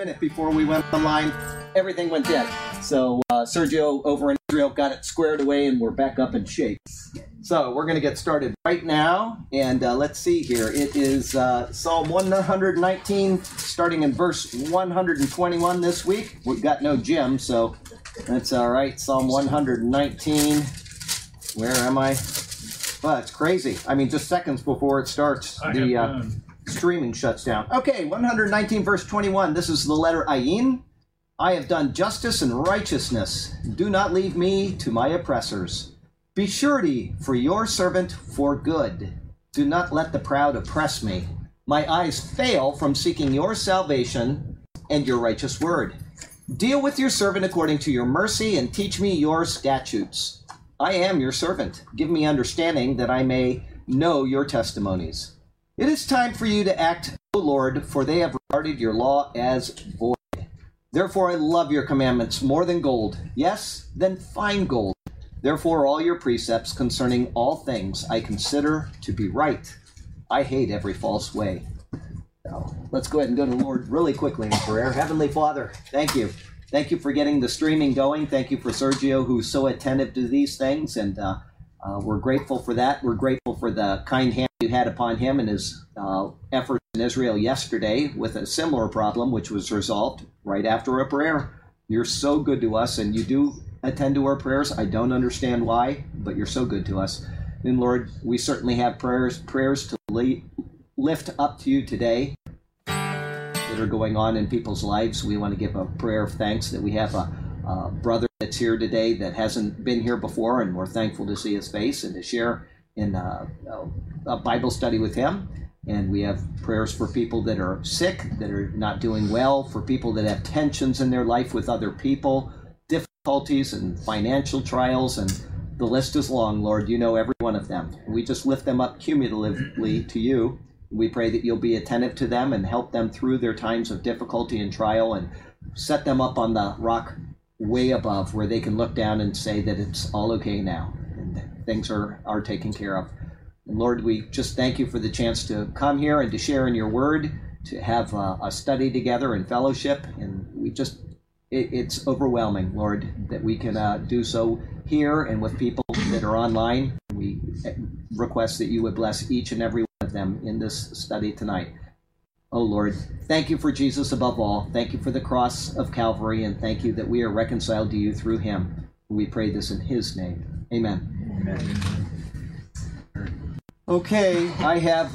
minute before we went online, everything went dead. So Sergio over in Israel got it squared away, and we're back up in shape. So we're going to get started right now, and let's see here. It is Psalm 119, starting in verse 121 this week. We've got no Jim, so that's all right. Psalm 119. Where am I? Well, it's crazy. I mean, just seconds before it starts, the streaming shuts down. Okay, 119, verse 21. This is the letter Ayin. I have done justice and righteousness. Do not leave me to my oppressors. Be surety for your servant for good. Do not let the proud oppress me. My eyes fail from seeking your salvation and your righteous word. Deal with your servant according to your mercy and teach me your statutes. I am your servant. Give me understanding that I may know your testimonies. It is time for you to act, O Lord, for they have regarded your law as void. Therefore I love your commandments more than gold, yes, than fine gold. Therefore all your precepts concerning all things I consider to be right. I hate every false way. Now, let's go ahead and go to the Lord really quickly in prayer. Heavenly Father, thank you. Thank you for getting the streaming going. Thank you for Sergio, who's so attentive to these things, and we're grateful for that. We're grateful for the kind hand you had upon him and his efforts in Israel yesterday with a similar problem, which was resolved right after a prayer. You're so good to us, and you do attend to our prayers. I don't understand why, but you're so good to us. And Lord, we certainly have prayers to lift up to you today that are going on in people's lives. We want to give a prayer of thanks that we have a brother that's here today that hasn't been here before, and we're thankful to see his face and to share in a Bible study with him. And we have prayers for people that are sick, that are not doing well, for people that have tensions in their life with other people, difficulties and financial trials, and the list is long, Lord. You know every one of them. We just lift them up cumulatively to you. We pray that you'll be attentive to them and help them through their times of difficulty and trial, and set them up on the rock way above where they can look down and say that it's all okay now and things are taken care of. And Lord, we just thank you for the chance to come here and to share in your word, to have a study together and fellowship. And we just, it's overwhelming, Lord, that we can do so here and with people that are online. We request that you would bless each and every them in this study tonight. Oh Lord, thank you for Jesus above all. Thank you for the cross of Calvary, and thank you that we are reconciled to you through him. We pray this in his name. Amen. Amen. Okay, I have,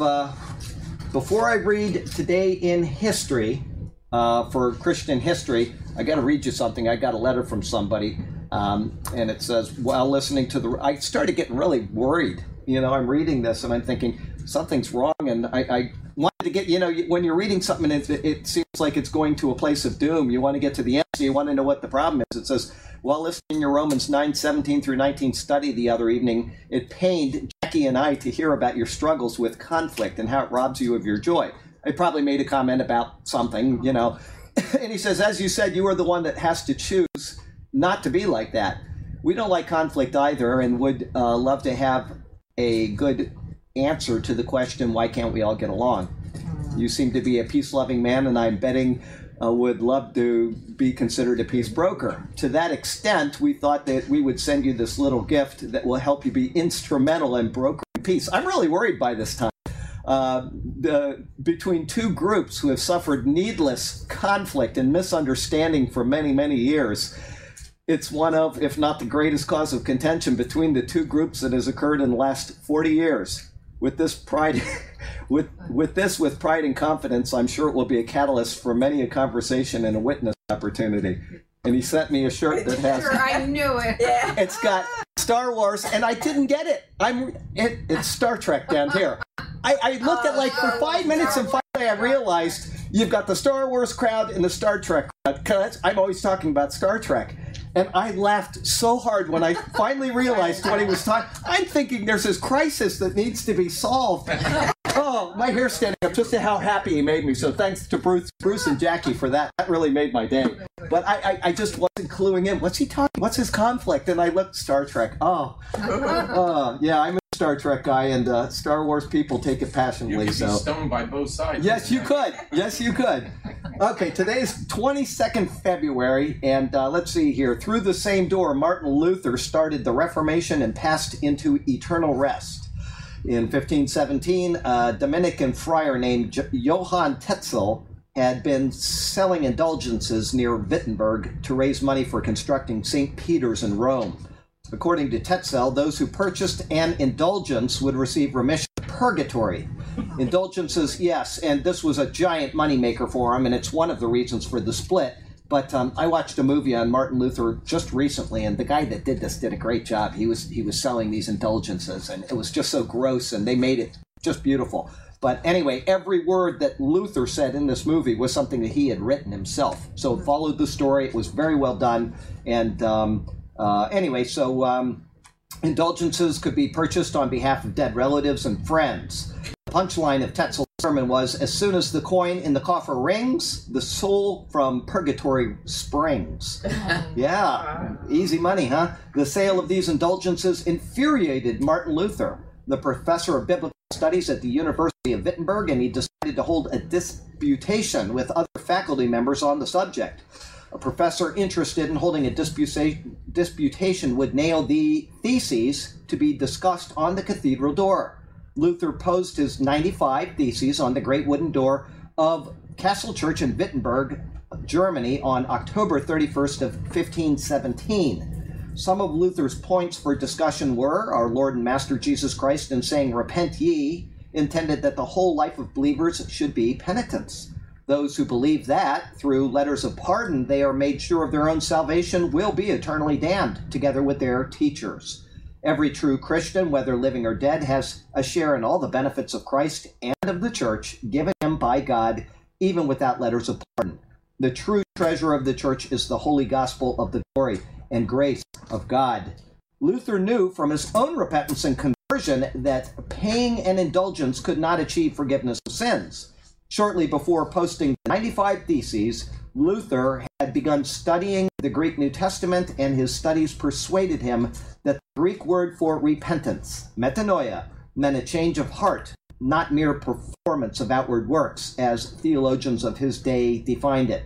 before I read today in history, for Christian history, I got to read you something. I got a letter from somebody, and it says, while listening to the, I started getting really worried. You know, I'm reading this and I'm thinking, something's wrong, and I wanted to get, you know, when you're reading something and it seems like it's going to a place of doom, you want to get to the end, so you want to know what the problem is. It says, while listening to Romans 9:17 through 19 study the other evening, it pained Jackie and I to hear about your struggles with conflict and how it robs you of your joy. I probably made a comment about something, you know, and he says, as you said, you are the one that has to choose not to be like that. We don't like conflict either, and would love to have a good answer to the question, why can't we all get along? You seem to be a peace-loving man, and I'm betting would love to be considered a peace broker. To that extent, we thought that we would send you this little gift that will help you be instrumental in brokering peace. I'm really worried by this time. Between two groups who have suffered needless conflict and misunderstanding for many, many years. It's one of, if not the greatest cause of contention between the two groups that has occurred in the last 40 years. With this pride, with pride and confidence, I'm sure it will be a catalyst for many a conversation and a witness opportunity. And he sent me a shirt that has. I knew it. It's got Star Wars, and I didn't get it. It's Star Trek down here. I looked at like for 5 minutes, and finally I realized you've got the Star Wars crowd and the Star Trek crowd. 'Cause I'm always talking about Star Trek. And I laughed so hard when I finally realized what he was talking. I'm thinking there's this crisis that needs to be solved. Oh, my hair's standing up just to how happy he made me. So thanks to Bruce and Jackie for that. That really made my day. But I just wasn't cluing in. What's he talking? What's his conflict? And I looked, Star Trek. Oh, yeah, I'm a Star Trek guy, and Star Wars people take it passionately. You could be stoned by both sides. Yes, you could. Okay, today's 22nd February, and let's see here. Through the same door, Martin Luther started the Reformation and passed into eternal rest. In 1517, a Dominican friar named Johann Tetzel had been selling indulgences near Wittenberg to raise money for constructing St. Peter's in Rome. According to Tetzel, those who purchased an indulgence would receive remission of purgatory. Indulgences, yes, and this was a giant moneymaker for him, and it's one of the reasons for the split. But I watched a movie on Martin Luther just recently, and the guy that did this did a great job. He was selling these indulgences, and it was just so gross, and they made it just beautiful. But anyway, every word that Luther said in this movie was something that he had written himself. So it followed the story. It was very well done. And indulgences could be purchased on behalf of dead relatives and friends. The punchline of Tetzel's sermon was, as soon as the coin in the coffer rings, the soul from purgatory springs. Yeah, easy money, huh? The sale of these indulgences infuriated Martin Luther, the professor of biblical studies at the University of Wittenberg, and he decided to hold a disputation with other faculty members on the subject. A professor interested in holding a disputation would nail the theses to be discussed on the cathedral door. Luther posed his 95 theses on the great wooden door of Castle Church in Wittenberg, Germany, on October 31st of 1517. Some of Luther's points for discussion were our Lord and Master Jesus Christ in saying, "Repent ye," intended that the whole life of believers should be penitence. Those who believe that, through letters of pardon, they are made sure of their own salvation, will be eternally damned, together with their teachers. Every true Christian, whether living or dead, has a share in all the benefits of Christ and of the Church, given him by God, even without letters of pardon. The true treasure of the Church is the holy gospel of the glory and grace of God. Luther knew from his own repentance and conversion that paying an indulgence could not achieve forgiveness of sins. Shortly before posting the 95 Theses, Luther had begun studying the Greek New Testament, and his studies persuaded him that the Greek word for repentance, metanoia, meant a change of heart, not mere performance of outward works, as theologians of his day defined it.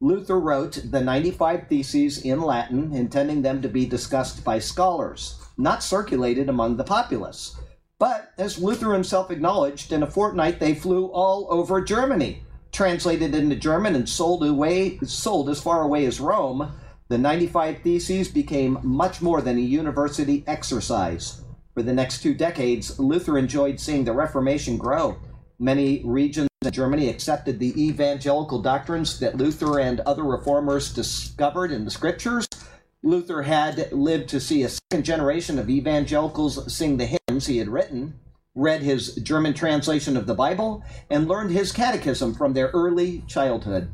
Luther wrote the 95 Theses in Latin, intending them to be discussed by scholars, not circulated among the populace. But, as Luther himself acknowledged, in a fortnight they flew all over Germany, translated into German and sold as far away as Rome. The 95 Theses became much more than a university exercise. For the next 2 decades, Luther enjoyed seeing the Reformation grow. Many regions in Germany accepted the evangelical doctrines that Luther and other reformers discovered in the scriptures. Luther had lived to see a second generation of evangelicals sing the hymns he had written, read his German translation of the Bible, and learned his catechism from their early childhood.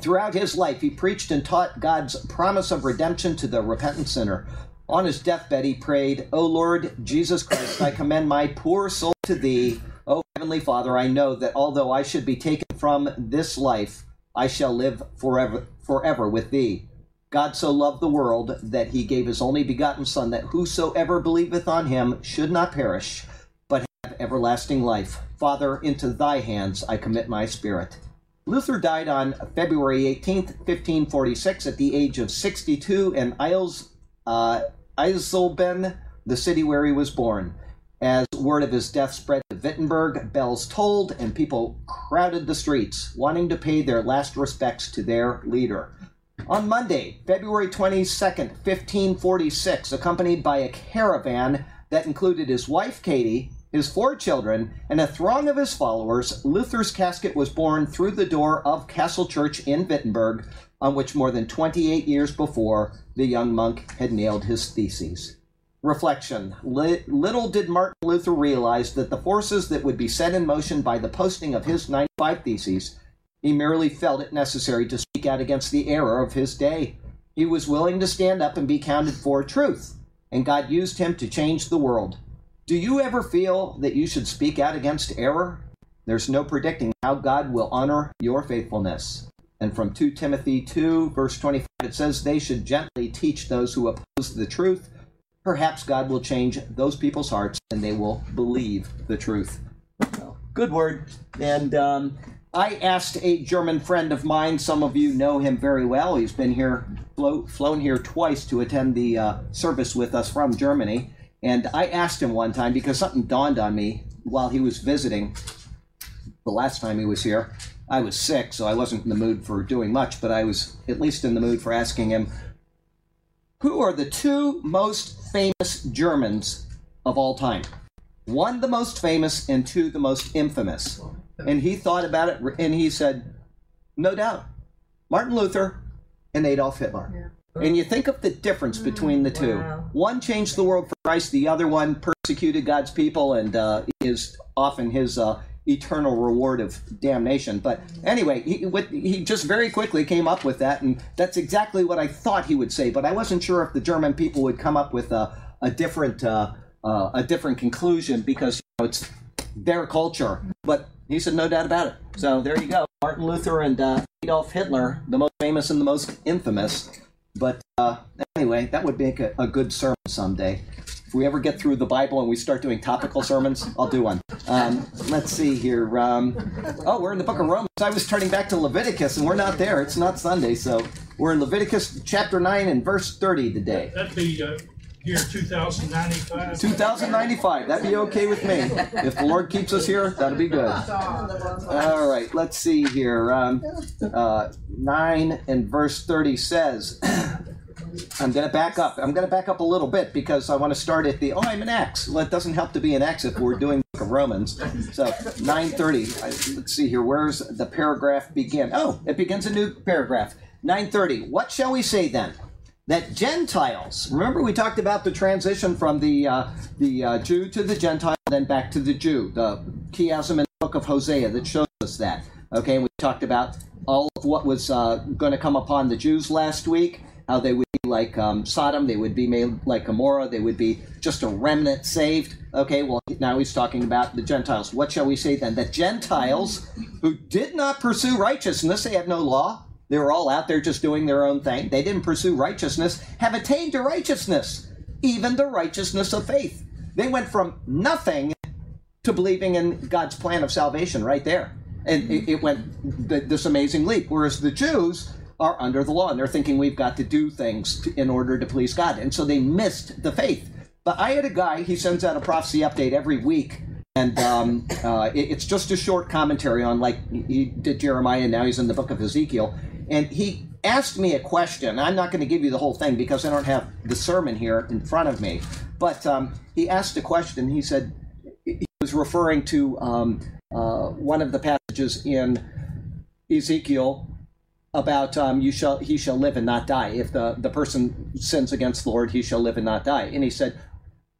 Throughout his life, he preached and taught God's promise of redemption to the repentant sinner. On his deathbed, he prayed, "O Lord Jesus Christ, I commend my poor soul to thee. O Heavenly Father, I know that although I should be taken from this life, I shall live forever with thee. God so loved the world that he gave his only begotten Son, that whosoever believeth on him should not perish, but have everlasting life. Father, into thy hands I commit my spirit." Luther died on February 18th, 1546, at the age of 62 in Eisleben, the city where he was born. As word of his death spread to Wittenberg, bells tolled and people crowded the streets, wanting to pay their last respects to their leader. On Monday, February 22nd, 1546, accompanied by a caravan that included his wife, Katie, his 4 children, and a throng of his followers, Luther's casket was borne through the door of Castle Church in Wittenberg, on which more than 28 years before, the young monk had nailed his theses. Reflection. Little did Martin Luther realize that the forces that would be set in motion by the posting of his 95 theses. He merely felt it necessary to speak out against the error of his day. He was willing to stand up and be counted for truth, and God used him to change the world. Do you ever feel that you should speak out against error? There's no predicting how God will honor your faithfulness. And from 2 Timothy 2, verse 25, it says, "They should gently teach those who oppose the truth. Perhaps God will change those people's hearts, and they will believe the truth." Good word. And I asked a German friend of mine, some of you know him very well, he's been here, flown here twice to attend the service with us from Germany, and I asked him one time, because something dawned on me while he was visiting, the last time he was here. I was sick, so I wasn't in the mood for doing much, but I was at least in the mood for asking him, who are the two most famous Germans of all time? One, the most famous, and two, the most infamous. And he thought about it, and he said, no doubt, Martin Luther and Adolf Hitler. Yeah. And you think of the difference between the two. Wow. One changed the world for Christ, the other one persecuted God's people and is often his eternal reward of damnation. But anyway, he just very quickly came up with that, and that's exactly what I thought he would say, but I wasn't sure if the German people would come up with a different conclusion, because you know, it's their culture. But he said no doubt about it. So there you go, Martin Luther and Adolf Hitler, the most famous and the most infamous. But anyway, that would make a good sermon someday. If we ever get through the Bible and we start doing topical sermons, I'll do one. Let's see here. Oh, we're in the book of Romans. I was turning back to Leviticus, and we're not there. It's not Sunday, so we're in Leviticus chapter 9 and verse 30 today. That'd be year 2095. 2095. That'd be okay with me. If the Lord keeps us here, that'll be good. All right, let's see here. 9 and verse 30 says... I'm going to back up a little bit because I want to start at the, I'm in Acts. Well, it doesn't help to be in Acts if we're doing the book of Romans. So 9:30, let's see here, where's the paragraph begin? Oh, it begins a new paragraph. 9:30, what shall we say then? That Gentiles, remember we talked about the transition from the Jew to the Gentile, then back to the Jew, the chiasm in the book of Hosea that shows us that. Okay, and we talked about all of what was going to come upon the Jews last week. How they would be like Sodom, they would be made like Gomorrah, they would be just a remnant saved. Okay, well, now he's talking about the Gentiles. What shall we say then? The Gentiles who did not pursue righteousness, they had no law, they were all out there just doing their own thing, they didn't pursue righteousness, have attained to righteousness, even the righteousness of faith. They went from nothing to believing in God's plan of salvation right there. And it went this amazing leap, whereas the Jews are under the law, and they're thinking we've got to do things in order to please God, and so they missed the faith. But I had a guy, he sends out a prophecy update every week, and it's just a short commentary on, like he did Jeremiah, and now he's in the book of Ezekiel, and he asked me a question. I'm not going to give you the whole thing because I don't have the sermon here in front of me, but he asked a question. He said, he was referring to one of the passages in Ezekiel about he shall live and not die. If the person sins against the Lord, he shall live and not die. And he said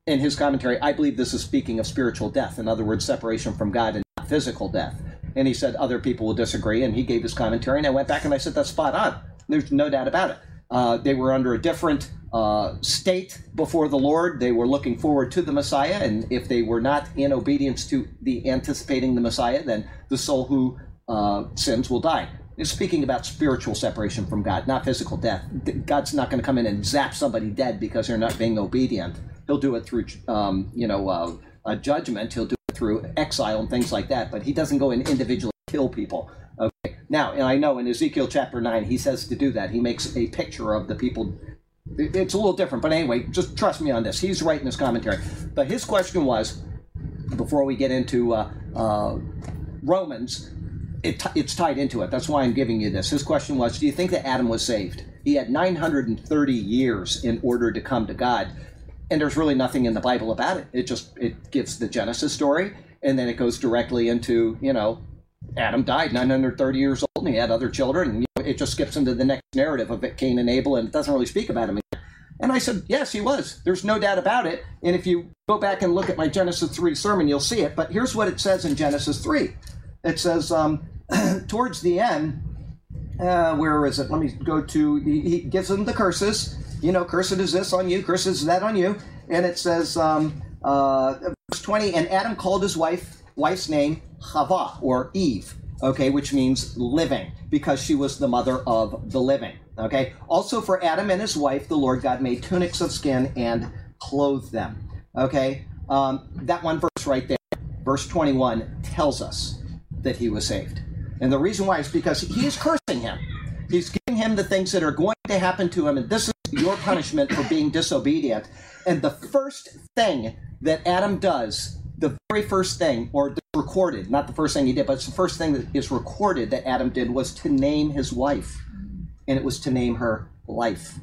in his commentary, I believe this is speaking of spiritual death, in other words, separation from God, and not physical death. And he said other people will disagree, and he gave his commentary, and I went back and I said that's spot on. There's no doubt about it. They were under a different state before the Lord. They were looking forward to the Messiah, and if they were not in obedience to the anticipating the Messiah, then the soul who sins will die. It's speaking about spiritual separation from God, not physical death. God's not going to come in and zap somebody dead because they're not being obedient. He'll do it through, a judgment. He'll do it through exile and things like that. But he doesn't go and individually kill people. Okay. Now, and I know in Ezekiel chapter 9, he says to do that. He makes a picture of the people. It's a little different. But anyway, just trust me on this. He's right in his commentary. But his question was, before we get into Romans, it's tied into it. That's why I'm giving you this. His question was, do you think that Adam was saved? He had 930 years in order to come to God, and there's really nothing in the Bible about it. It gives the Genesis story, and then it goes directly into, Adam died 930 years old, and he had other children, and it just skips into the next narrative of Cain and Abel, and it doesn't really speak about him again. And I said, yes, he was. There's no doubt about it. And if you go back and look at my Genesis 3 sermon, you'll see it. But here's what it says in Genesis 3. It says towards the end, where is it? Let me go to, he gives them the curses. Cursed is this on you, cursed is that on you. And it says, verse 20, and Adam called his wife's name Hava, or Eve, okay, which means living, because she was the mother of the living, okay? Also for Adam and his wife, the Lord God made tunics of skin and clothed them, okay? That one verse right there, verse 21, tells us that he was saved. And the reason why is because he is cursing him. He's giving him the things that are going to happen to him, and this is your punishment for being disobedient. And the first thing that Adam does, the very first thing, or recorded, not the first thing he did, but it's the first thing that is recorded that Adam did, was to name his wife. And it was to name her Life.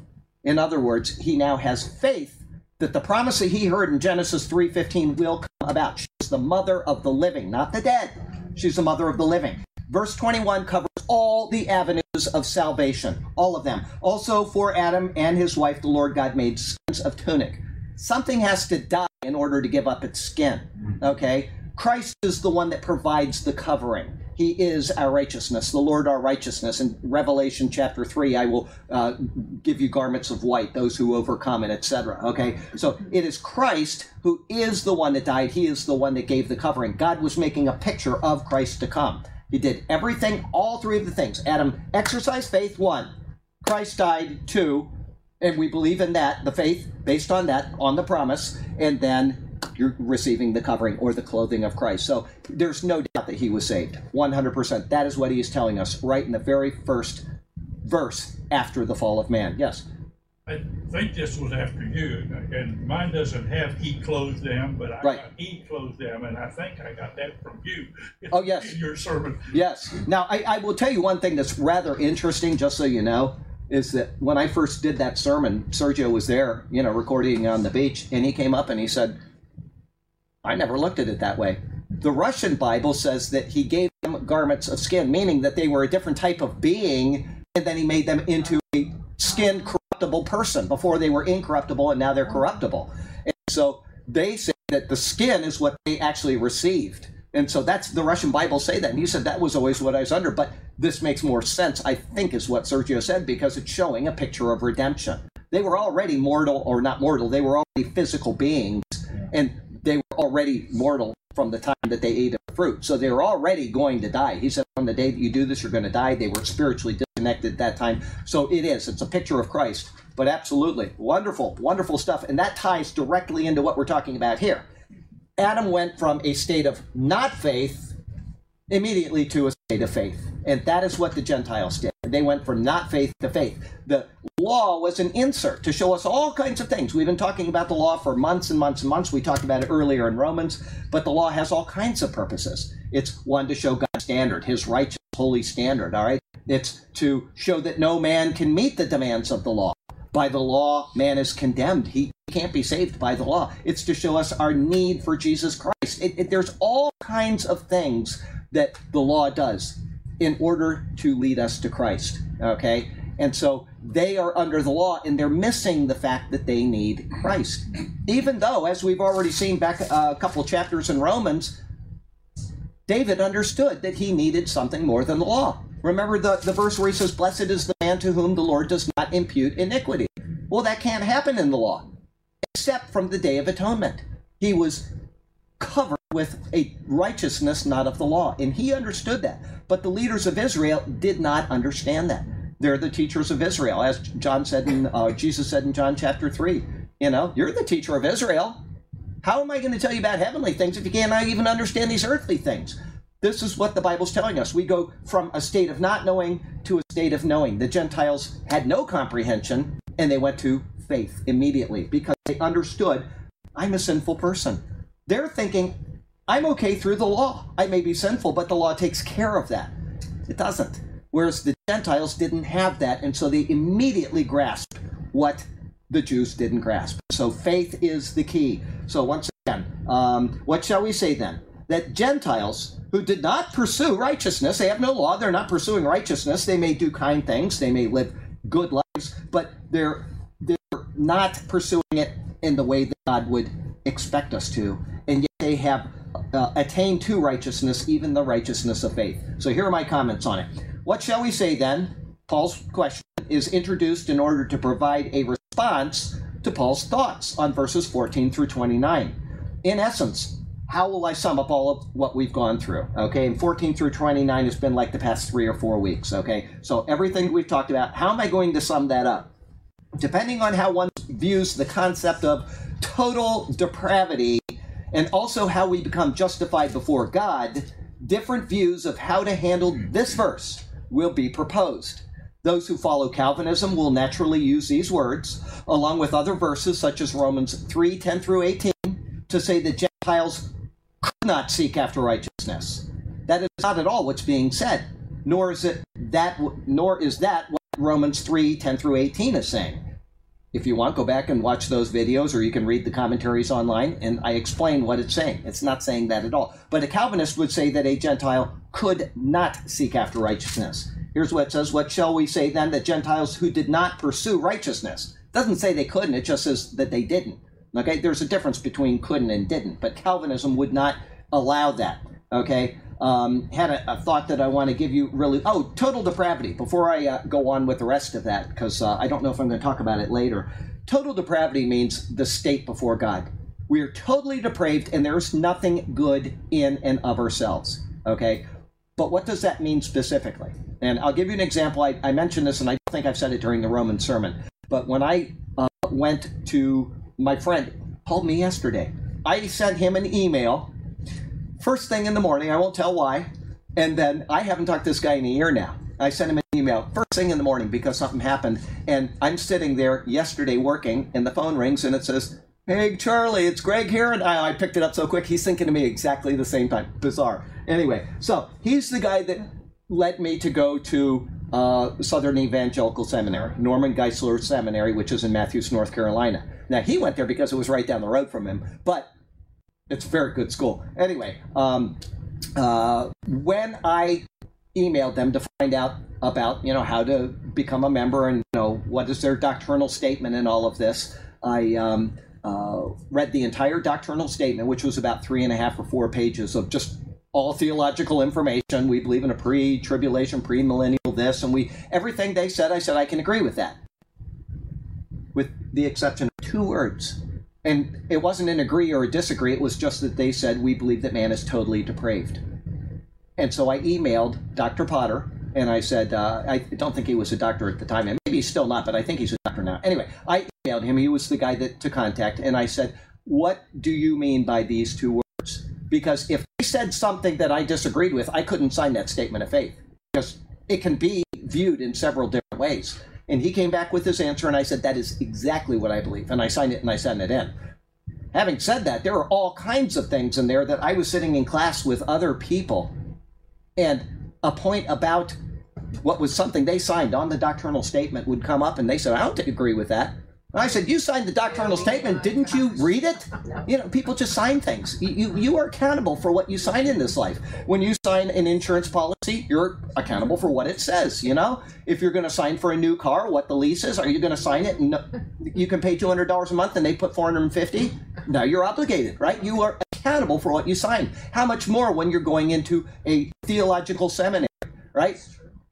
In other words, he now has faith that the promise that he heard in Genesis 3:15 will come about. She's the mother of the living, not the dead. She's the mother of the living. Verse 21 covers all the avenues of salvation, all of them. Also for Adam and his wife, the Lord God made skins of tunic. Something has to die in order to give up its skin, okay? Christ is the one that provides the covering. He is our righteousness, the Lord our righteousness. In Revelation chapter 3, I will give you garments of white, those who overcome, and etc. Okay, so it is Christ who is the one that died. He is the one that gave the covering. God was making a picture of Christ to come. He did everything, all three of the things. Adam exercised faith, 1. Christ died, 2. And we believe in that, the faith, based on that, on the promise. And then you're receiving the covering or the clothing of Christ. So there's no doubt that he was saved, 100%. That is what he is telling us right in the very first verse after the fall of man. Yes? I think this was after you, and mine doesn't have he clothed them, but I got he clothed them, and I think I got that from you. Oh, yes. Your sermon. Yes. Now, I will tell you one thing that's rather interesting, just so you know, is that when I first did that sermon, Sergio was there, you know, recording on the beach, and he came up and he said, I never looked at it that way. The Russian Bible says that he gave them garments of skin, meaning that they were a different type of being, and then he made them into a skin corruptible person. Before they were incorruptible, and now they're corruptible. And so they say that the skin is what they actually received. And so that's the Russian Bible say that. And he said that was always what I was under, but this makes more sense, I think, is what Sergio said, because it's showing a picture of redemption. They were already mortal, or not mortal, they were already physical beings, and they were already mortal from the time that they ate the fruit. So they were already going to die. He said, on the day that you do this, you're going to die. They were spiritually disconnected at that time. So it is. It's a picture of Christ. But absolutely. Wonderful, wonderful stuff. And that ties directly into what we're talking about here. Adam went from a state of not faith immediately to a state of faith. And that is what the Gentiles did. They went from not faith to faith. The law was an insert to show us all kinds of things. We've been talking about the law for months and months and months. We talked about it earlier in Romans, but the law has all kinds of purposes. It's one, to show God's standard, his righteous, holy standard, all right? It's to show that no man can meet the demands of the law. By the law, man is condemned. He can't be saved by the law. It's to show us our need for Jesus Christ. There's all kinds of things that the law does in order to lead us to Christ, okay? And so they are under the law, and they're missing the fact that they need Christ. Even though, as we've already seen back a couple chapters in Romans, David understood that he needed something more than the law. Remember the verse where he says, "Blessed is the man to whom the Lord does not impute iniquity." Well, that can't happen in the law, except from the Day of Atonement. He was covered with a righteousness not of the law, and he understood that. But the leaders of Israel did not understand that. They're the teachers of Israel, as John said, Jesus said in John chapter 3, you know, you're the teacher of Israel. How am I going to tell you about heavenly things if you can't even understand these earthly things? This is what the Bible's telling us. We go from a state of not knowing to a state of knowing. The Gentiles had no comprehension, and they went to faith immediately because they understood, I'm a sinful person. They're thinking, I'm okay through the law. I may be sinful, but the law takes care of that. It doesn't. Whereas the Gentiles didn't have that, and so they immediately grasped what the Jews didn't grasp. So faith is the key. So once again, what shall we say then? That Gentiles who did not pursue righteousness, they have no law, they're not pursuing righteousness, they may do kind things, they may live good lives, but they're not pursuing it in the way that God would expect us to, and yet they have attained to righteousness, even the righteousness of faith. So here are my comments on it. What shall we say then? Paul's question is introduced in order to provide a response to Paul's thoughts on verses 14 through 29. In essence, how will I sum up all of what we've gone through? Okay, and 14 through 29 has been like the past 3 or 4 weeks, okay? So everything we've talked about, how am I going to sum that up? Depending on how one views the concept of total depravity and also how we become justified before God, different views of how to handle this verse will be proposed. Those who follow Calvinism will naturally use these words, along with other verses such as Romans 3:10 through 18, to say that Gentiles could not seek after righteousness. That is not at all what's being said, nor is that what Romans 3:10 through 18 is saying. If you want, go back and watch those videos, or you can read the commentaries online, and I explain what it's saying. It's not saying that at all. But a Calvinist would say that a Gentile could not seek after righteousness. Here's what it says: what shall we say then that Gentiles who did not pursue righteousness? It doesn't say they couldn't, it just says that they didn't. Okay, there's a difference between couldn't and didn't, but Calvinism would not allow that. Okay, had a thought that I want to give you really, total depravity, before I go on with the rest of that, because I don't know if I'm going to talk about it later. Total depravity means the state before God. We are totally depraved and there's nothing good in and of ourselves. Okay, but what does that mean specifically? And I'll give you an example. I mentioned this and I think I've said it during the Roman sermon, but when I went to my friend called me yesterday. I sent him an email first thing in the morning. I won't tell why. And then I haven't talked to this guy in a year now. I sent him an email first thing in the morning because something happened. And I'm sitting there yesterday working and the phone rings and it says, "Hey, Charlie, it's Greg here." And I picked it up so quick. He's thinking of me exactly the same time. Bizarre. Anyway, so he's the guy that led me to go to Southern Evangelical Seminary, Norman Geisler Seminary, which is in Matthews, North Carolina. Now, he went there because it was right down the road from him, but it's a very good school. Anyway, when I emailed them to find out about, how to become a member and, what is their doctrinal statement in all of this, I read the entire doctrinal statement, which was about 3.5 or 4 pages of just all theological information. We believe in a pre-tribulation, pre-millennial this, and everything they said, I said, I can agree with that, with the exception of 2 words. And it wasn't an agree or a disagree, it was just that they said, we believe that man is totally depraved. And so I emailed Dr. Potter, and I said, I don't think he was a doctor at the time, and maybe he's still not, but I think he's a doctor now. Anyway, I emailed him, he was the guy to contact, and I said, what do you mean by these 2 words? Because if they said something that I disagreed with, I couldn't sign that statement of faith, because it can be viewed in several different ways. And he came back with his answer, and I said, that is exactly what I believe. And I signed it, and I sent it in. Having said that, there are all kinds of things in there that I was sitting in class with other people, and a point about what was something they signed on the doctrinal statement would come up, and they said, I don't agree with that. And I said, you signed the doctrinal statement. Didn't you read it? People just sign things. You are accountable for what you sign in this life. When you sign an insurance policy, you're accountable for what it says, If you're going to sign for a new car, what the lease is, are you going to sign it? And you can pay $200 a month and they put $450. Now you're obligated, right? You are accountable for what you sign. How much more when you're going into a theological seminary, right?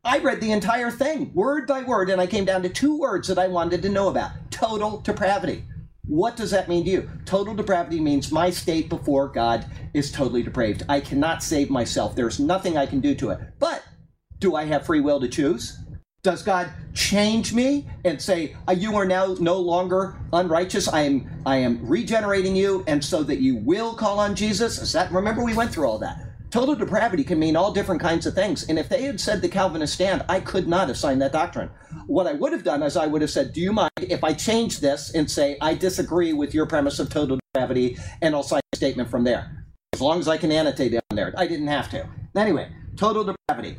I read the entire thing, word by word, and I came down to 2 words that I wanted to know about. Total depravity. What does that mean to you? Total depravity means my state before God is totally depraved. I cannot save myself. There's nothing I can do to it. But do I have free will to choose? Does God change me and say, you are now no longer unrighteous. I am regenerating you, and so that you will call on Jesus? Remember, we went through all that. Total depravity can mean all different kinds of things. And if they had said the Calvinist stand, I could not have signed that doctrine. What I would have done is I would have said, do you mind if I change this and say, I disagree with your premise of total depravity, and I'll sign a statement from there. As long as I can annotate it on there. I didn't have to. Anyway, total depravity.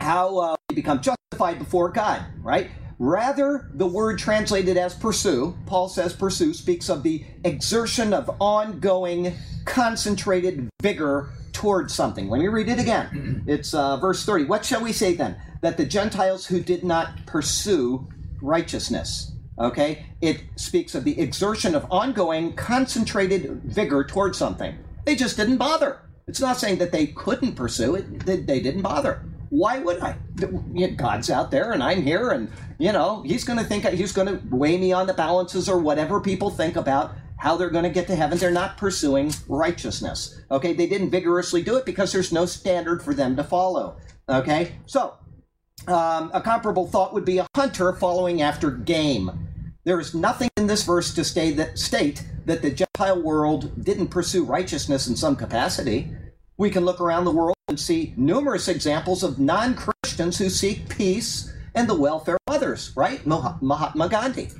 How we become justified before God, right? Rather, the word translated as pursue, Paul says pursue, speaks of the exertion of ongoing, concentrated vigor towards something. Let me read it again. It's verse 30. What shall we say then? That the Gentiles who did not pursue righteousness. Okay? It speaks of the exertion of ongoing, concentrated vigor towards something. They just didn't bother. It's not saying that they couldn't pursue it. They didn't bother. Why would I? God's out there and I'm here and, he's going to think, he's going to weigh me on the balances or whatever people think about how they're going to get to heaven. They're not pursuing righteousness. Okay, they didn't vigorously do it because there's no standard for them to follow. Okay, so a comparable thought would be a hunter following after game. There is nothing in this verse to state that the Gentile world didn't pursue righteousness in some capacity. We can look around the world and see numerous examples of non-Christians who seek peace and the welfare of others, right? Mahatma Gandhi,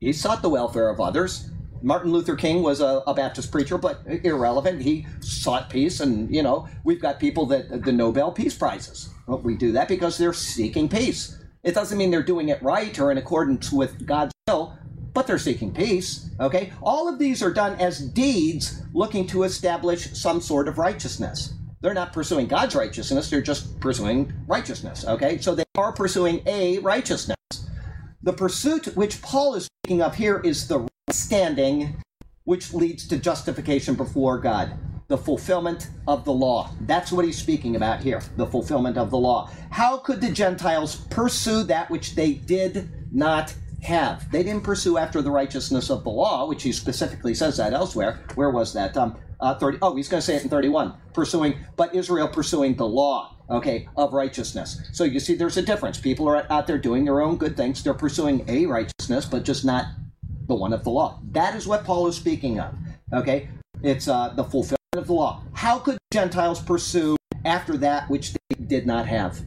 he sought the welfare of others. Martin Luther King was a Baptist preacher, but irrelevant. He sought peace, and, you know, we've got people that the Nobel Peace Prizes. Well, we do that because they're seeking peace. It doesn't mean they're doing it right or in accordance with God's will, but they're seeking peace, okay? All of these are done as deeds looking to establish some sort of righteousness. They're not pursuing God's righteousness, they're just pursuing righteousness, okay? So they are pursuing a righteousness. The pursuit which Paul is speaking of here is the right standing which leads to justification before God, the fulfillment of the law. That's what he's speaking about here, the fulfillment of the law. How could the Gentiles pursue that which they did not have? They didn't pursue after the righteousness of the law, which he specifically says that elsewhere. Where was that? 30. Oh, he's going to say it in 31. Pursuing, but Israel pursuing the law, okay, of righteousness. So you see, there's a difference. People are out there doing their own good things. They're pursuing a righteousness, but just not the one of the law. That is what Paul is speaking of, okay? It's the fulfillment of the law. How could Gentiles pursue after that which they did not have?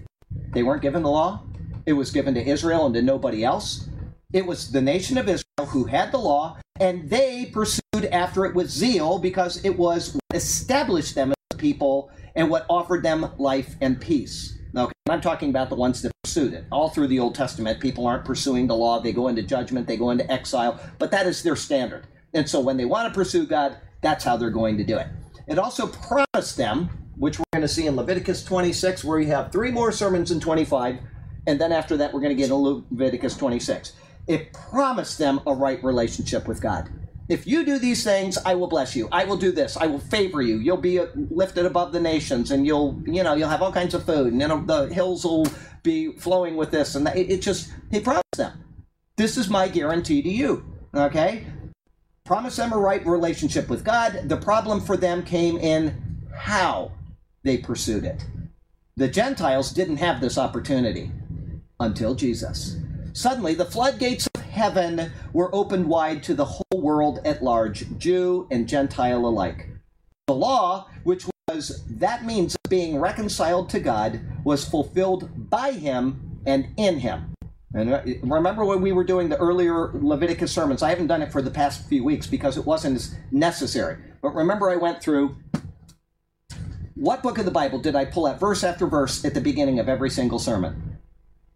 They weren't given the law. It was given to Israel and to nobody else. It was the nation of Israel who had the law, and they pursued after it with zeal because it was what established them as a people and what offered them life and peace. Okay, and I'm talking about the ones that pursued it. All through the Old Testament, people aren't pursuing the law. They go into judgment. They go into exile. But that is their standard. And so when they want to pursue God, that's how they're going to do it. It also promised them, which we're going to see in Leviticus 26, where you have three more sermons in 25, and then after that we're going to get into Leviticus 26. It promised them a right relationship with God. If you do these things, I will bless you. I will do this. I will favor you. You'll be lifted above the nations, and you'll have all kinds of food, and then the hills will be flowing with this. And it just, he promised them, this is my guarantee to you, okay? Promise them a right relationship with God. The problem for them came in how they pursued it. The Gentiles didn't have this opportunity until Jesus. Suddenly, the floodgates of heaven were opened wide to the whole world at large, Jew and Gentile alike. The law, which was that means of being reconciled to God, was fulfilled by him and in him. And remember when we were doing the earlier Leviticus sermons, I haven't done it for the past few weeks because it wasn't as necessary. But remember I went through what book of the Bible did I pull out verse after verse at the beginning of every single sermon?